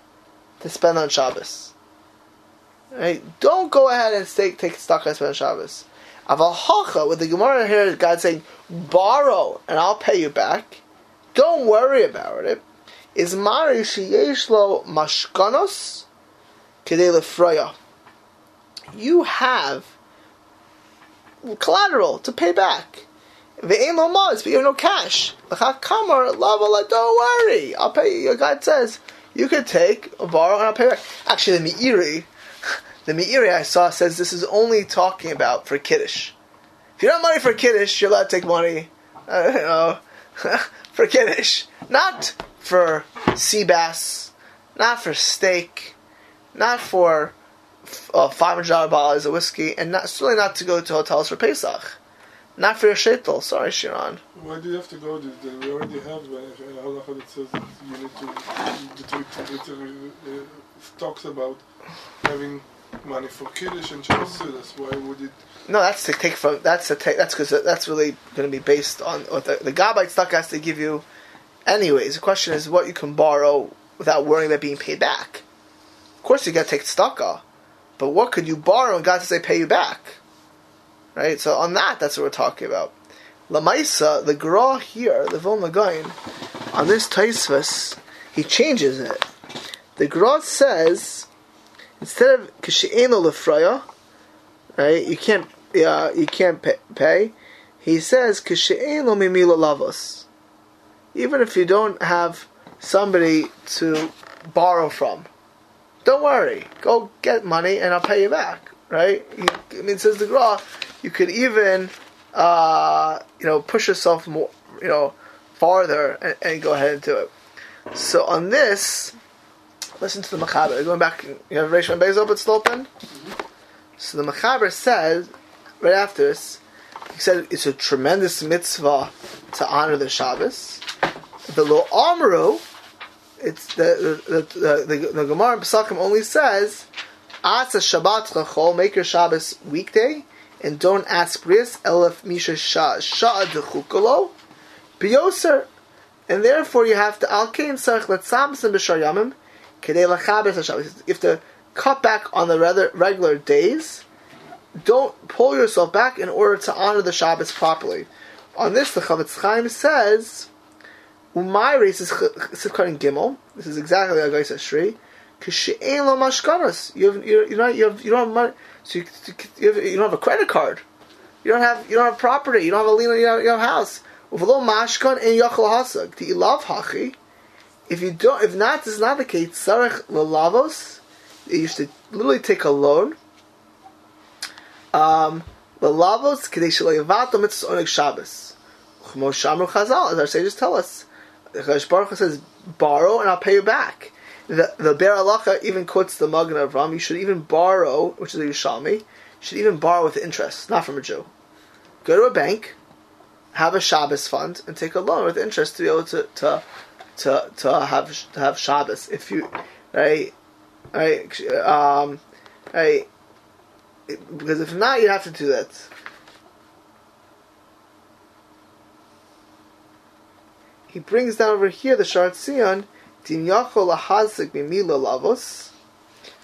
to spend on Shabbos. Right? Don't go ahead and take stock and spend on Shabbos. Aval hacha, with the Gemara here, God saying, borrow and I'll pay you back. Don't worry about it. Is mari sheyesh lo mashkanos kedei lefraya. You have collateral to pay back. Ve'ein lo maz, but you have no cash. L'cha kamar lavala, don't worry. I'll pay you. God says, you can take, borrow, and I'll pay back. Actually, the Meiri. The Meiri I saw says this is only talking about for Kiddush. If you don't have money for Kiddush, you're allowed to take money for Kiddush. Not for sea bass, not for steak, not for $500 bottles of whiskey, and certainly not to go to hotels for Pesach. Not for your sheitel. Sorry, Shiran. Why do you have to go? We already have halacha that says you need to. It talks about having money for Kiddush and Shabbos. Why would it? No, that's to take from. That's because that's really going to be based on what the Gabbai stock has to give you. Anyways, the question is what you can borrow without worrying about being paid back. Of course, you got to take tzedakah, but what could you borrow and God says they pay you back? Right, so on that's what we're talking about. Lamaisa, the Gra here, the Vilna Gaon, on this Tosfos, he changes it. The Gra says, instead of Kishi'eno Lefraya, right, you can't pay. He says Kishi'eno Mimila Lavos. Even if you don't have somebody to borrow from, don't worry. Go get money, and I'll pay you back. Right? Says the Gra. You could even, push yourself more, farther and go ahead and do it. So on this, listen to the Mechaber. Going back, you have Reish and Beis it's still open? Mm-hmm. So the Mechaber said, right after this, he said it's a tremendous mitzvah to honor the Shabbos. The Lo Amru, it's the Gemara in Pesachim only says, Asa Shabbat Chachol, make your Shabbos weekday, and don't ask bris, elef misha sha'a dechukolo, biyoser, and therefore you have to alkein sarch letzamsen b'shar yamim, kedei lachabes haShabbos. If the cut back on the regular days, don't pull yourself back in order to honor the Shabbos properly. On this, the Chofetz Chaim says, "Umayres is sifkarin gimel." This is exactly Haggai Sashri. Kishein lo mashkanos. You don't have money. So you don't have a credit card. You don't have property. You don't have a lien. You don't have a house. Uvelo mashkan and yachol hasag. The ilav hachi. If not, this is not the case. Sarach lelavos. You used to literally take a loan. Lelavos kedei shleivato mitzvos oneg Shabbos. Chmo shamru Chazal, as our sages tell us, Chazon Baruch says, "Borrow and I'll pay you back." The Be'er Halacha even quotes the Magen of Ram. You should even borrow, which is a Yerushalmi. You should even borrow with interest, not from a Jew. Go to a bank, have a Shabbos fund, and take a loan with interest to be able to have Shabbos. If you right. Because if not, you have to do that. He brings down over here the Sha'ar HaTziyun, Din Yachol Lahazik Mimila Lavos,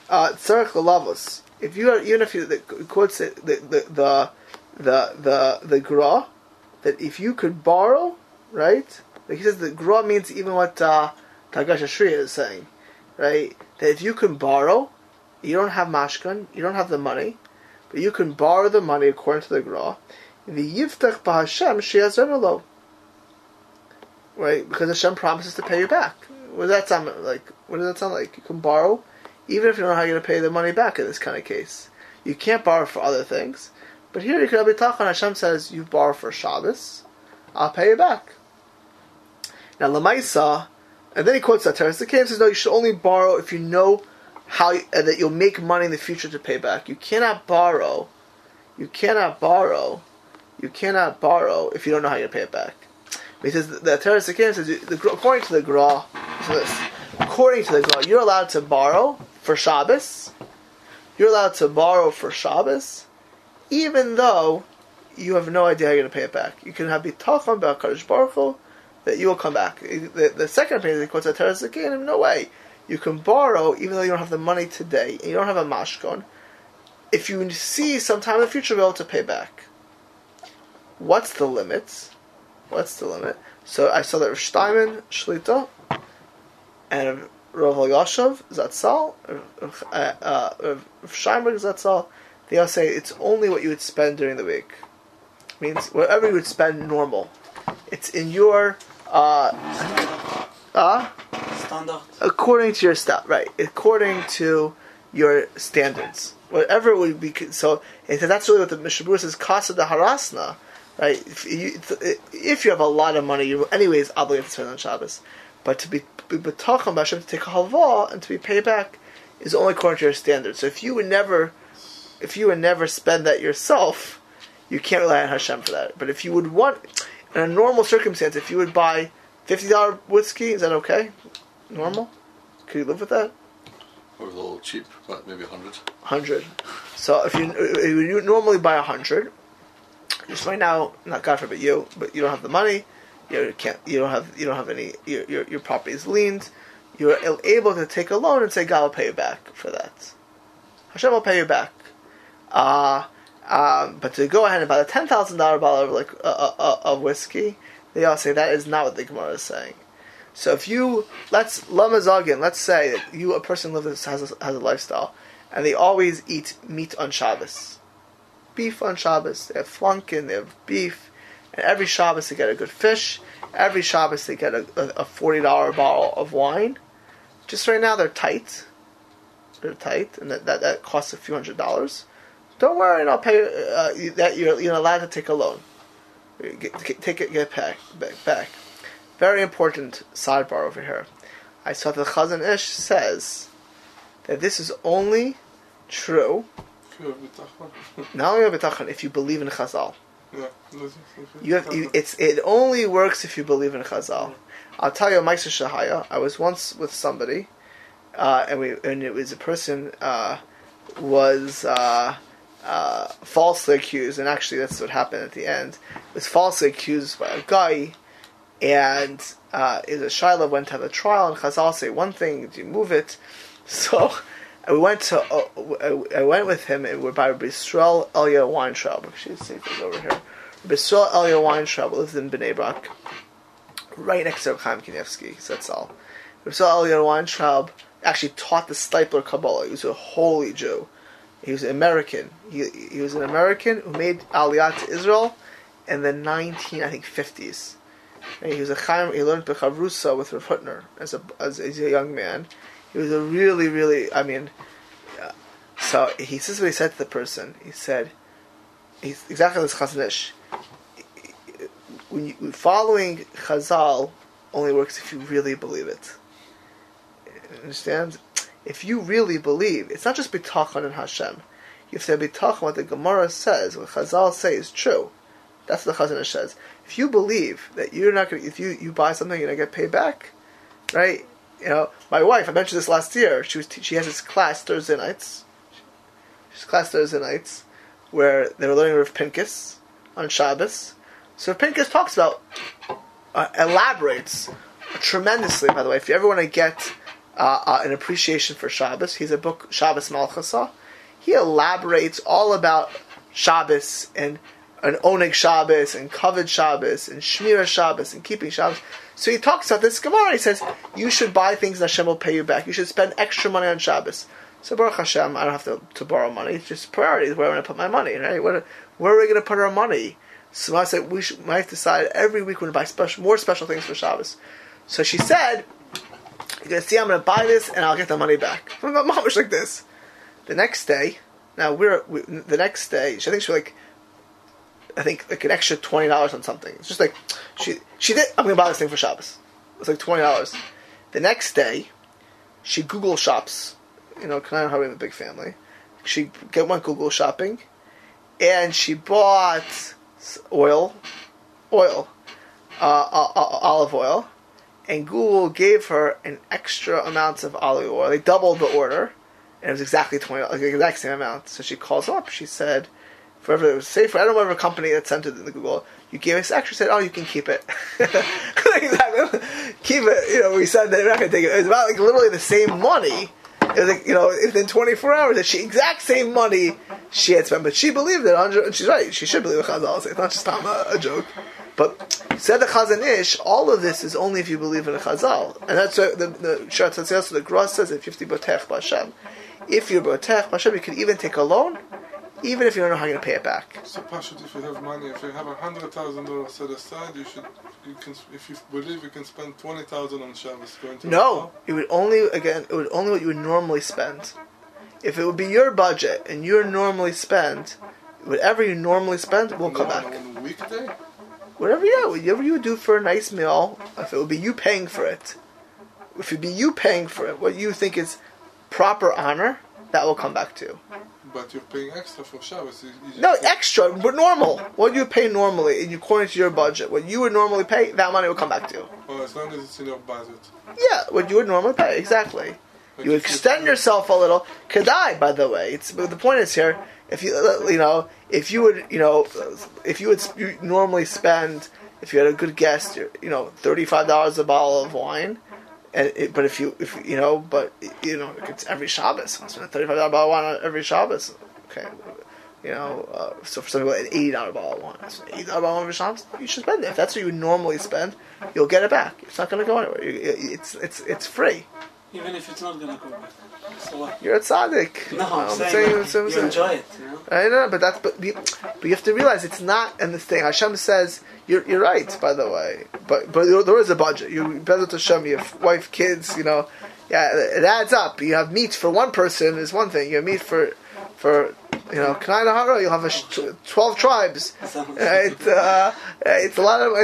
Tzarech Lavos. If you are, even if you quotes the Gra, that if you could borrow, right? Like he says, the Gra means even what Haggai Sashri is saying, right? That if you can borrow, you don't have mashkan, you don't have the money, but you can borrow the money according to the Gra. The Yiftach b'Hashem sheyazren lo, right? Because Hashem promises to pay you back. What does that sound like? What does that sound like? You can borrow, even if you don't know how you're going to pay the money back. In this kind of case, you can't borrow for other things, but here you can have bitachon. Hashem says, "You borrow for Shabbos, I'll pay you back." Now lamaisa, and then he quotes that Teres. The King says, "No, you should only borrow if you know how that you'll make money in the future to pay back. You cannot borrow if you don't know how you pay it back." But he says the Teres Hakim says according to the Gra, you're allowed to borrow for Shabbos. Even though you have no idea how you're going to pay it back. You can have bitachon b'Hakadosh Baruch Hu that you will come back. The second opinion that quotes the Teres Hakim, no way. You can borrow even though you don't have the money today and you don't have a mashkon. If you see sometime in the future you'll be able to pay back. What's the limit? So I saw that Rav Steinman Shlita and Rav Yoshev Zatzal, Rav Steinberg Zatzal, they all say it's only what you would spend during the week. It means whatever you would spend normal. It's in your standard. According to your stuff, right? According to your standards, whatever it would be. So, and that's really what the Mishnah Berurah says: Casa de harasna, right? If you have a lot of money, you're anyways obligated to spend on Shabbos. But to be b'tachon b'Hashem, to take a halva and to be paid back is only according to your standards. So, if you would never spend that yourself, you can't rely on Hashem for that. But if you would want, in a normal circumstance, if you would buy $50 whiskey, is that okay? Normal? Could you live with that? Or a little cheap, but maybe 100. So if you normally buy 100, just right now, not God forbid you, but you don't have the money. You don't have any. Your property is liened. You're able to take a loan and say, God will pay you back for that. Hashem will pay you back. But to go ahead and buy the $10,000 bottle of whiskey, they all say that is not what the Gemara is saying. So if you, let's say that you, a person lives, has a lifestyle, and they always eat meat on Shabbos. Beef on Shabbos, they have flunkin, they have beef, and every Shabbos they get a good fish, every Shabbos they get a $40 bottle of wine. Just right now they're tight, and that costs a few $100s. Don't worry, and I'll pay that you're allowed to take a loan. Get back. Very important sidebar over here. I saw that the Chazon Ish says that this is only true. Not only bitachon, if you believe in Chazal. It only works if you believe in Chazal. Yeah. I'll tell you a ma'aser shahaya. I was once with somebody, and it was a person was falsely accused, and actually that's what happened at the end, was falsely accused by a guy, and is a Shaila went to have a trial, and Chazal say one thing, do you move it? So I went with him, and we're by Bisrael Elia Weintraub. Actually, let's see if he's over here. Bisrael Elia Weintraub lives in Bnei Brak, right next to Chaim Kanievsky, so that's all. Bisrael Elia Weintraub actually taught the Stipler Kabbalah. He was a holy Jew. He was an American. He was an American who made Aliyah to Israel in the 1950s. And he was a Chaim. He learned Bechavrusa with Rav Huttner as a young man. He was a really. So he says what he said to the person. He said, "He's exactly this Chazon Ish. Following Chazal only works if you really believe it. Understand? If you really believe, it's not just bitachon in Hashem. You have to have bitachon what the Gemara says, what Chazal says is true. That's what the Chazon Ish says. If you believe that you're not going, if you buy something, you're not going to get paid back, right?" You know, my wife, I mentioned this last year, she has this class Thursday nights. She's class Thursday nights where they were learning Rav Pinkus on Shabbos. So Rav Pinkus talks about, elaborates tremendously, by the way. If you ever want to get an appreciation for Shabbos, he has a book, Shabbos Malchasa. He elaborates all about Shabbos and an Oneg Shabbos and Kavod Shabbos and Shmira Shabbos and keeping Shabbos. So he talks about this Gemara. He says, you should buy things and Hashem will pay you back. You should spend extra money on Shabbos. So Baruch Hashem, I don't have to borrow money. It's just priorities. Where am I going to put my money? Right? Where are we going to put our money? So I said, we might decide every week we're going to buy more special things for Shabbos. So she said, you're going to see I'm going to buy this and I'll get the money back. So my mom was like this. The next day, I think she was like, an extra $20 on something. It's just like, she did, I'm going to buy this thing for Shabbos. It's like $20. The next day, she Google shops. You know, because I don't know how we have a big family. She went Google shopping, and she bought olive oil, and Google gave her an extra amount of olive oil. They doubled the order, and it was exactly $20, like the exact same amount. So she calls up, she said, wherever it was safe, I don't know whatever company that sent it in the Google, you gave us extra, said, oh, you can keep it. Exactly. Keep it. You know, we said that we're not going to take it. It was about like literally the same money. It was like, you know, within 24 hours, the exact same money she had spent. But she believed it, and she's right. She should believe what Chazal said. It's not just a joke. But said the Chazon Ish, all of this is only if you believe in a Chazal. And that's what the Sha'ar HaTziyun, the Gra says, if you have to botech Hashem. If you're botech Hashem, you can even take a loan, even if you don't know how you're going to pay it back. So, Pashut, if you have money, if you have $100,000 set aside, if you believe, you can spend $20,000 on Shabbos. No, it would only what you would normally spend. If it would be your budget and you normally spend, whatever you normally spend will come back. On a weekday? Whatever you would do for a nice meal, if it would be you paying for it, what you think is proper honor, that will come back to you. But you're paying extra for Shabbos. No, extra, but normal. What you pay normally, according to your budget, what you would normally pay, that money will come back to you. Oh, as long as it's in your budget. Yeah, what you would normally pay, exactly. Like you extend yourself a little. Kedai, by the way. But the point is here, if you would normally spend, if you had a good guest, $35 a bottle of wine. But it's every Shabbos. I spend $35 bottle of wine every Shabbos. Okay, so for some people, an $80 bottle of wine. I spend $80 bottle of wine every Shabbos. You should spend it. If that's what you normally spend, you'll get it back. It's not going to go anywhere. It's free. Even if it's not going to go back, so what? You're a tzaddik. No, I'm saying. Enjoy it. You know? I know, but you have to realize it's not in this thing. Hashem says you're right, by the way. But there is a budget. You better to Hashem. You have wife, kids. It adds up. You have meat for one person is one thing. You have meat for Kanai Nahara. You'll have 12 tribes. It's a lot of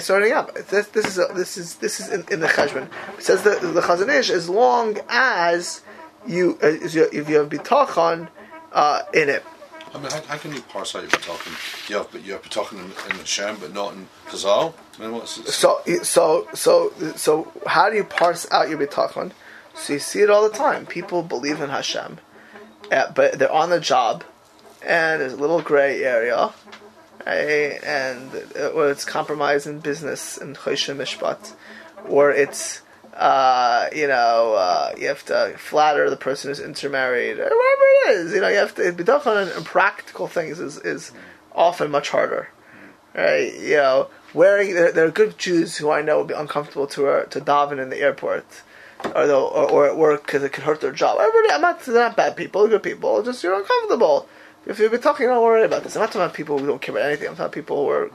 starting up. This is in the cheshbon. It says that the Chazon Ish, as long as you have bitachon in it. I mean, how can you parse out your bitachon? You have bitachon in Hashem, but not in Chazal. I mean, so how do you parse out your bitachon? So you see it all the time. People believe in Hashem. but they're on the job, and there's a little gray area, right? And whether it's compromise in business and choshen mishpat, or it's you have to flatter the person who's intermarried, or whatever it is. You know, you have to bidachon and practical things is often much harder, right? You know, wearing there are good Jews who I know would be uncomfortable to daven in the airport. Or at work because it could hurt their job. They're not bad people, good people. Just you're uncomfortable. If you've been talking, don't worry about this. I'm not talking about people who don't care about anything. I'm talking about people who are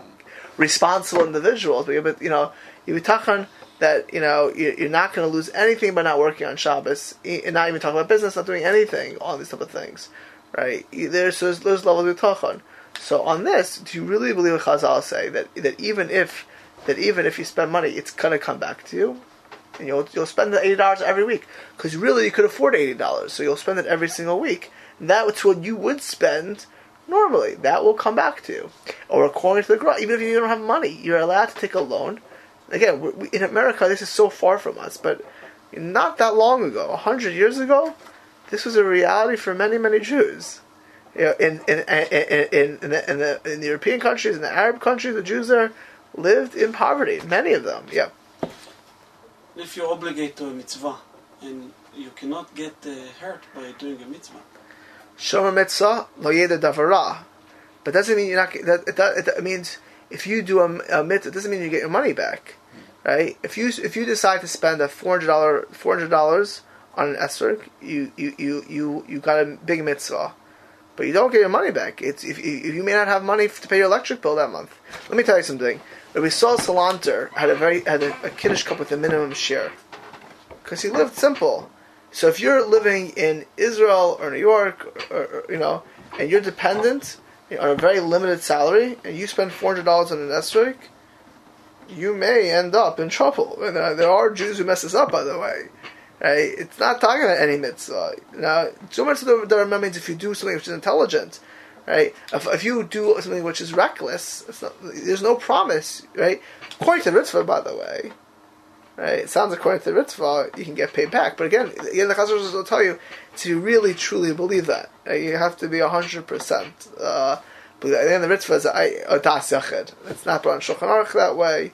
responsible individuals. But you know, you be talking that you're not going to lose anything by not working on Shabbos, and not even talking about business, not doing anything, all these type of things, right? There's levels of talking. So on this, do you really believe what Chazal say that even if you spend money, it's going to come back to you? And you'll spend the $80 every week because really you could afford $80, so you'll spend it every single week. And that's what you would spend normally. That will come back to you. Or according to the Gra, even if you don't have money, you're allowed to take a loan. Again, in America, this is so far from us, but not that long ago, 100 years ago, this was a reality for many, many Jews. You know, in the European countries, in the Arab countries, the Jews there lived in poverty. Many of them, yeah. If you're obligated to a mitzvah, and you cannot get hurt by doing a mitzvah. Shomer mitzvah lo yeda davara, but doesn't mean you're not. That means if you do a mitzvah, it doesn't mean you get your money back, right? If you decide to spend a $400 on an esrog, you got a big mitzvah, but you don't get your money back. It's if you may not have money to pay your electric bill that month. Let me tell you something. Rabbi Saul Salanter had a Kiddush cup with a minimum share because he lived simple. So if you're living in Israel or New York, or and you're dependent on a very limited salary, and you spend $400 on an esrog, you may end up in trouble. And there are Jews who mess this up, by the way. Right? It's not talking about any mitzvah. Now, so much of the Dharma means if you do something which is intelligent. Right? If you do something which is reckless, there's no promise, right? According to the Ritva, by the way, right? It sounds according to the Ritva, you can get paid back. But again, the Chazal will tell you to really, truly believe that. Right? You have to be 100%. But again, the Ritva is a das yachid. It's not brought on Shulchan Aruch that way.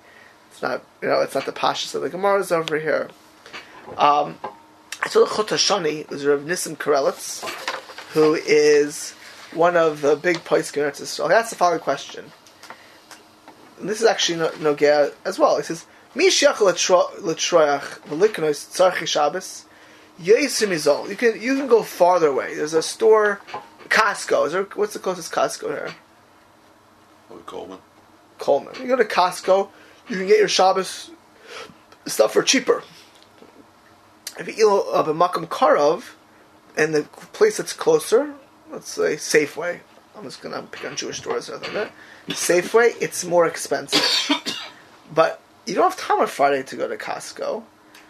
It's not, it's not the Pashas of the Gemara's over here. So the Chotashani is Rav Nissim Karelitz, who is one of the big poskim in Eretz Yisrael. That's the following question. And this is actually Nogea as well. It says, "Mi shiach l'troyach v'liknos tzarchi Shabbos yeisim izol." You can go farther away. There's a store, Costco. What's the closest Costco here? Coleman. You go to Costco, you can get your Shabbos stuff for cheaper. If you eat of a makom karov, and the place that's closer, let's say Safeway. I'm just going to pick on Jewish stores rather than that. Safeway, it's more expensive. But you don't have time on Friday to go to Costco.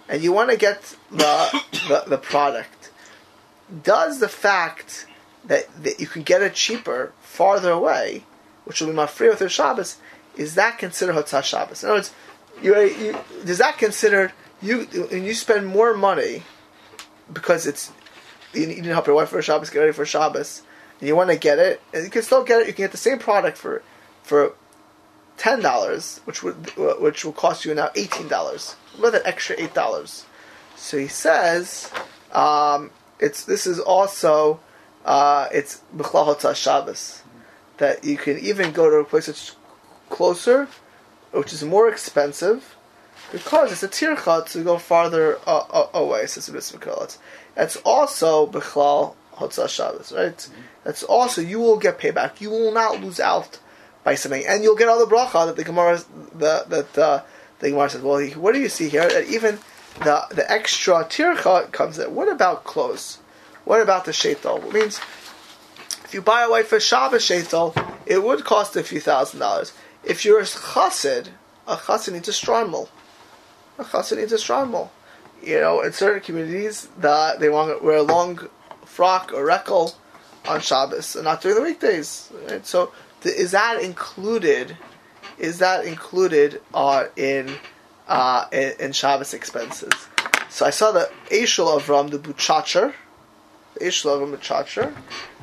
And you want to get the product. Does the fact that you can get it cheaper farther away, which will be mafriya with your Shabbos, is that considered hotzah Shabbos? In other words, is that considered, you spend more money because it's, you need to help your wife for Shabbos, get ready for Shabbos, and you want to get it, and you can still get it, you can get the same product for $10, which will cost you now $18. What about that extra $8? So he says, it's b'chlal hotzah Shabbos, that you can even go to a place that's closer, which is more expensive, because it's a tircha to go farther away, says the Mishnah Berurah. That's also Bichlal Hotzah Shabbos, right? Mm-hmm. That's also, you will get payback. You will not lose out by something. And you'll get all the bracha that the Gemara says, well, what do you see here? That even the extra tircha comes in. What about clothes? What about the shetel? It means, if you buy a wife for Shabbos shetel, it would cost a few $1,000s. If you're a chassid needs a stromel. In certain communities, they want to wear a long frock or rekel on Shabbos and not during the weekdays. Right? So, is that included in Shabbos expenses? So I saw the Eishul Avram, the Buchacher, Ishlovim B'Chatsher.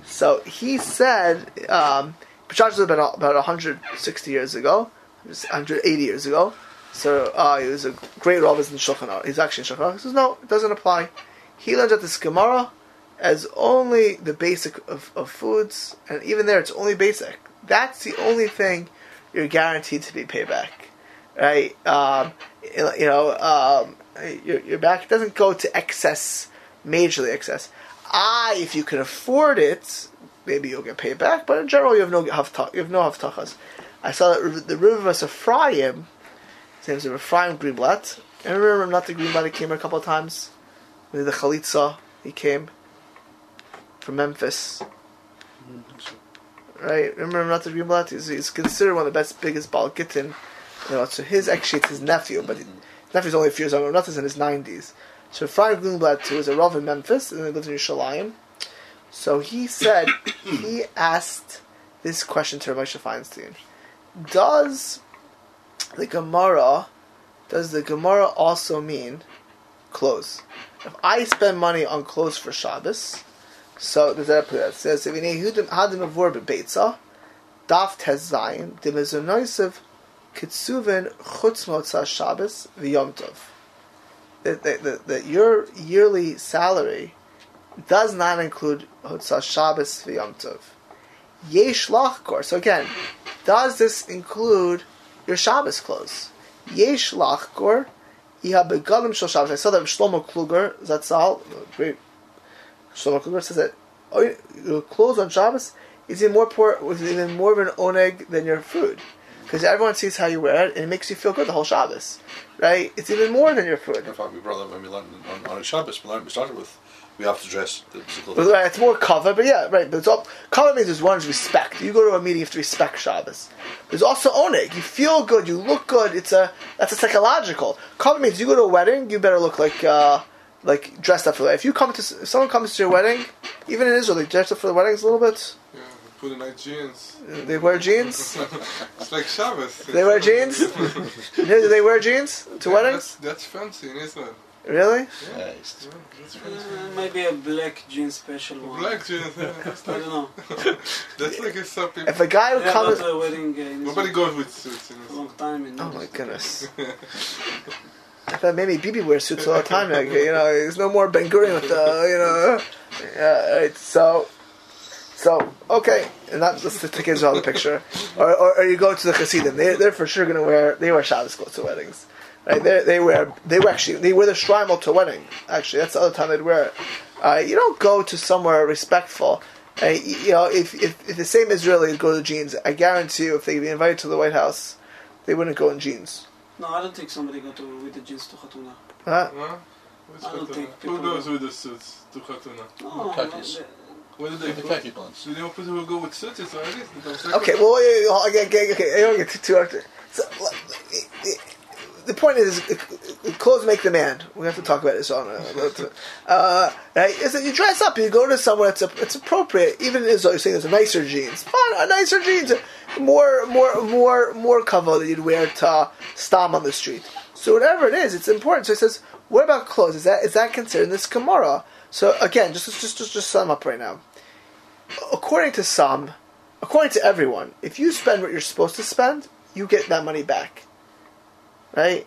So he said, B'Chatsher had been about 160 years ago, 180 years ago. So he was a great Rav in Shulchan Aruch. He's actually in Shulchan Aruch. He says, no, it doesn't apply. He learned at this Gemara as only the basic of foods, and even there it's only basic. That's the only thing you're guaranteed to be paid back, right? Your back doesn't go to excess, majorly excess. If you can afford it, maybe you'll get paid back, but in general you have no havtachas. I saw that the Rav of Ephraim, his name is Rav Ephraim Greenblatt, and remember not the Greenblatt, he came here a couple of times, with the Chalitza, he came from Memphis. Right? Remember not the Greenblatt? He's considered one of the biggest Baal Gittin. So it's his nephew, but his nephew's only a few years old. Rav Nachman's in his 90s. So Ephraim Greenblatt, who was a Rav in Memphis, and then he lived in Yerushalayim. So he said, he asked this question to Rabbi Moshe Feinstein. Does the Gemara also mean clothes? If I spend money on clothes for Shabbos, so does that apply? It says, if that your yearly salary does not include Hotzah Shabbos v'Yom Tov. Yesh lach kor. So again, does this include your Shabbos clothes? Yesh lach kor. I saw that Shlomo Kluger, Zatzal, great Shlomo Kluger, says that your clothes on Shabbos is even more of an oneg than your food. Because everyone sees how you wear it, and it makes you feel good the whole Shabbos. Right? It's even more than your food. In fact, we brought that when we learned on Shabbos, we started with, we have to dress the physical. Right, it's more kavod, but yeah, right. But it's all, kavod means there's one's respect. You go to a meeting, you have to respect Shabbos. There's also oneg. You feel good, you look good. That's a psychological. Kavod means you go to a wedding, you better look like dressed up for that. If someone comes to your wedding, even in Israel, they dress up for the weddings a little bit. Yeah, they put in night jeans. They wear jeans. It's like Shabbos. They wear jeans. Do they wear jeans to weddings? That's fancy in Israel. Really? Yeah, maybe a black jeans special one. Black jeans? I don't know. That's like a subject. If a guy who comes to a wedding, nobody goes with suits. Long time in. Oh my goodness. I thought maybe Bibi wears suits all the time. Like, there's no more Ben Gurion with the. Right, so okay, and that's the kids all the picture. Or you go to the Hasidim. They're for sure gonna wear Shabbos clothes to weddings. Right, they wear the shrimal to wedding. Actually, that's the other time they'd wear it. You don't go to somewhere respectful. If the same Israelis go to jeans, I guarantee you, if they be invited to the White House, they wouldn't go in jeans. No, I don't think somebody got with the jeans to Chatuna. Huh? No? I don't think who goes with the suits to Chatuna? No, khakis. Whether they the khaki pants. Do the opposite will go with suits? It's already. Okay, well, okay. I don't get too after. So, the point is, clothes make the man. We have to talk about this on. Right? Is that you dress up, you go to somewhere that's appropriate. Even as you're saying, there's nicer jeans, but nicer jeans, more kavod that you'd wear to stam on the street. So whatever it is, it's important. So he says, what about clothes? Is that considered in this Gemara? So again, just sum up right now. According to everyone, if you spend what you're supposed to spend, you get that money back. Right?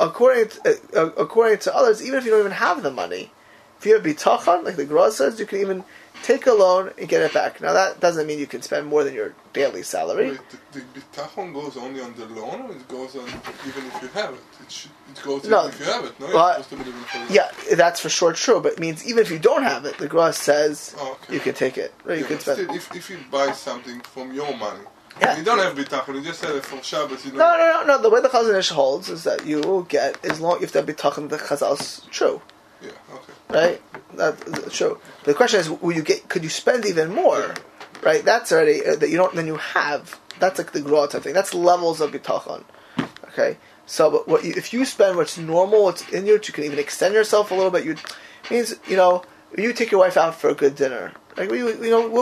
According to others, even if you don't even have the money, if you have bitachon, like the Gra says, you can even take a loan and get it back. Now that doesn't mean you can spend more than your daily salary. Wait, the bitachon goes only on the loan, or it goes on even if you have it? It goes even if you have it, no? That's for sure true, but it means even if you don't have it, the Gra says you can take it. Right? You can spend still, if you buy something from your money, yeah. You don't have bitachon. You just said it for Shabbos. No. The way the Chazon Ish holds is that you will get as long if that bitachon the Chazal's true. Yeah. Okay. Right. That's true. But the question is, will you get? Could you spend even more? Yeah. Right. That's already that you don't. Then you have. That's like the Gra type thing. That's levels of bitachon. Okay. So, but if you spend what's normal, what's in you can even extend yourself a little bit. It means. You take your wife out for a good dinner. Like where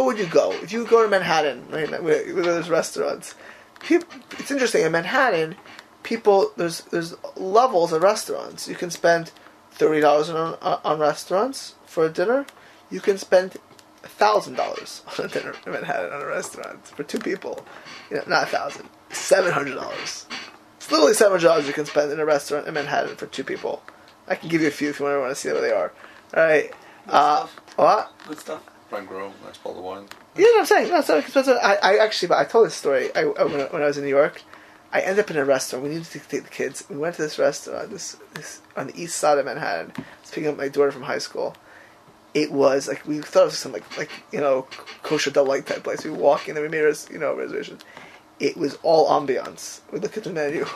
would you go if you go to Manhattan? Right, where there's restaurants. It's interesting in Manhattan. There's levels of restaurants. You can spend $30 on restaurants, for a dinner, you can spend $1,000 on a dinner in Manhattan at a restaurant for two people. You know, not $1,000, $700. It's literally $700 you can spend in a restaurant in Manhattan for two people. I can give you a few if you want to see where they are. All right. Good stuff. Frank Grove, nice bottle of wine. You know what I'm saying? No, I told this story when I was in New York. I ended up in a restaurant. We needed to take the kids. We went to this restaurant this on the east side of Manhattan. I was picking up my daughter from high school. It was like we thought it was some like kosher delight type place. We walk in, and we made a reservation. It was all ambiance. We looked at the menu.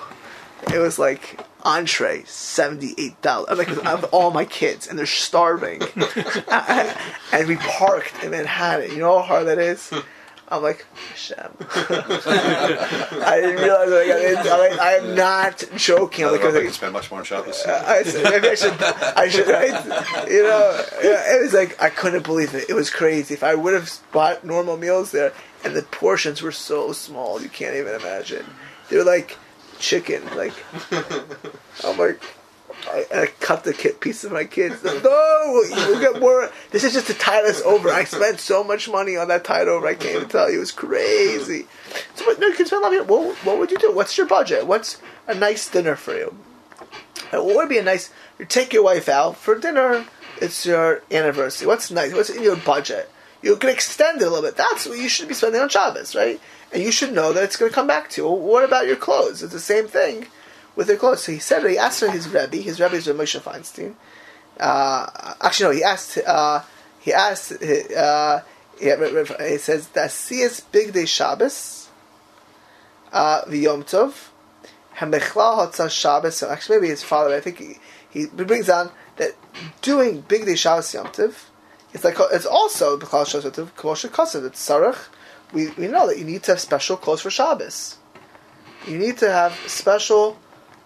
It was like entree, $78. I'm like, I have all my kids, and they're starving. And we parked in Manhattan. You know how hard that is? I'm like, Hashem. I didn't realize that I got into it. I am not joking. I'm like, I can spend much more on Shabbos. I should, right? You know, it was like, I couldn't believe it. It was crazy. If I would have bought normal meals there, and the portions were so small, you can't even imagine. They were like chicken. Like, I'm like, I cut the piece of my kids. No, we'll get more. This is just to tide us over. I spent so much money on that tide over. I can't even tell you. It was crazy. So, but no, you can spend a lot of money. What would you do? What's your budget? What's a nice dinner for you? And what would be a nice? You take your wife out for dinner. It's your anniversary. What's nice? What's in your budget? You can extend it a little bit. That's what you should be spending on Shabbos, right? And you should know that it's going to come back to you. Well, what about your clothes? It's the same thing with their clothes. So he said, he asked his Rebbe. His Rebbe is Rabbi Moshe Feinstein. He says, Dasiyas big day Shabbos, v'yom tov, hamechlal hatzah Shabbos. So actually, maybe his father, I think he brings on that doing big day Shabbos yom tov, it's like, it's also, b'chal Shabbos yom tov, k'moshe kasev, it's sarach. We know that you need to have special clothes for Shabbos. You need to have special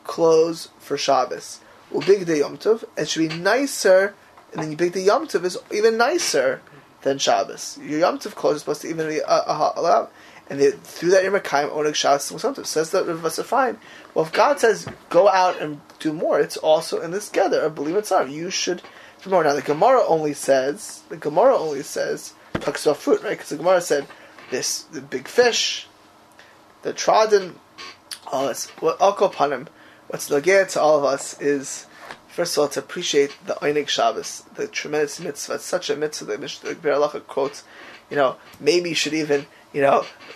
clothes for Shabbos. Ubigdei Yom Tov. It should be nicer, and then Ubigdei Yom Tov is even nicer than Shabbos. Your Yom Tov clothes are supposed to even be allowed. And they threw that in Merkayim Oneg Shabbos Yom Tov. Says that Rav Safraim. Well, if God says go out and do more, it's also in this gather. I believe it's not. You should do more. Now the Gemara only says talks about fruit, right? Because the Gemara said this: the big fish, the trodden. All this, what I'll call upon him, what's nogea to all of us is, first of all, to appreciate the Einig Shabbos, the tremendous mitzvah. It's such a mitzvah that Mishnah Berurah quotes, maybe you should even,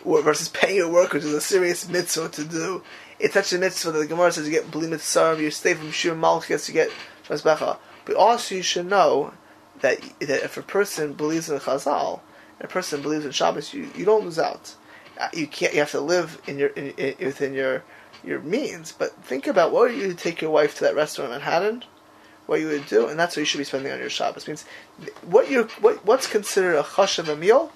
versus paying your work, which is a serious mitzvah to do. It's such a mitzvah that the Gemara says you get b'li mitzarim, you stay from Shir Malchus, you get Shabbos Becha. But also you should know that if a person believes in Chazal, and a person believes in Shabbos, you don't lose out. You can't. You have to live within your means. But think about what would you take your wife to that restaurant in Manhattan, what you would do, and that's what you should be spending on your Shabbos. It means what's considered a chashav a meal,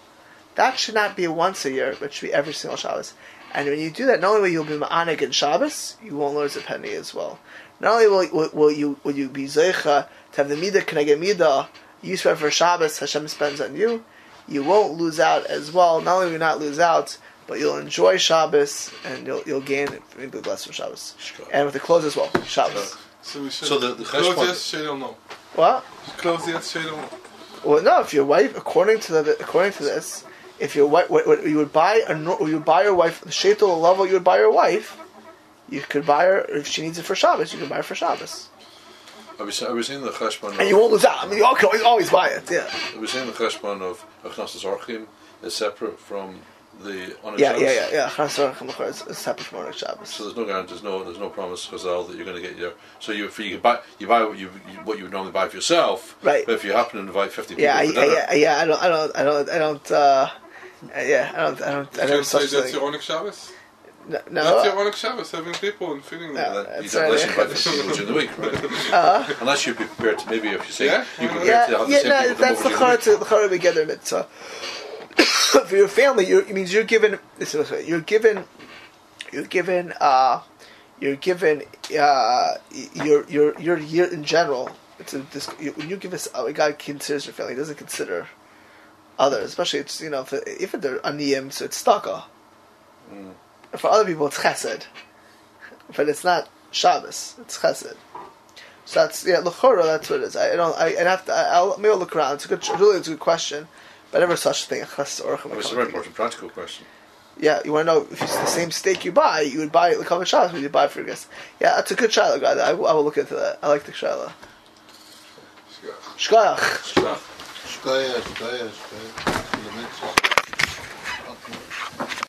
that should not be once a year, but should be every single Shabbos. And when you do that, not only will you be ma'anig in Shabbos, you won't lose a penny as well. Not only will you be zeicha to have the midah k'neged midah you spend for Shabbos, Hashem spends on you. You won't lose out as well. Not only will you not lose out, but you'll enjoy Shabbos, and you'll gain maybe the blessing of Shabbos. Sure. And with the clothes as well, Shabbos. So the clothes, yes, they don't know. What? Clothes, yes, they don't know. Well, no, if your wife, according to this, if your wife, you would buy your wife, the shape to the level you would buy your wife, you could buy her, if she needs it for Shabbos, you could buy her for Shabbos. I was in the cheshbon. And you won't lose out. I mean, you can always buy it, yeah. I was in the cheshbon of Achnasas Orchim is separate from the Oneg Shabbos. Yeah. Achnasas Orchim is separate from Oneg Shabbos. So there's no guarantee, there's no promise, Chazal, that you're going to get your. So you buy what you would normally buy for yourself. Right. But if you happen to invite 50 people, I don't. Can you say that's your Oneg Shabbos? No. That's your Oneg Shabbos, having people and feeding them. No, unless you invite 50 people during the week, right? Unless you'd be prepared to, maybe if you say, you're prepared to have the same people. That's the chara we get in mitzvah. For your family, it means you're given your year in general. When you give us, God considers your family, He doesn't consider others, especially it's, if they're aniyim, so it's tzedakah. Mm. For other people, it's chesed. But it's not Shabbos. It's chesed. So that's lechora. That's what it is. Maybe I'll look around. It's a good question, but never such a thing. It's a very important practical question. Yeah, you want to know if it's the same steak you buy, you would buy it l'kavod Shabbos, would you buy it for your guests? Yeah, that's a good shaila, guys. I will look into that. I like the shaila. Shkoyach.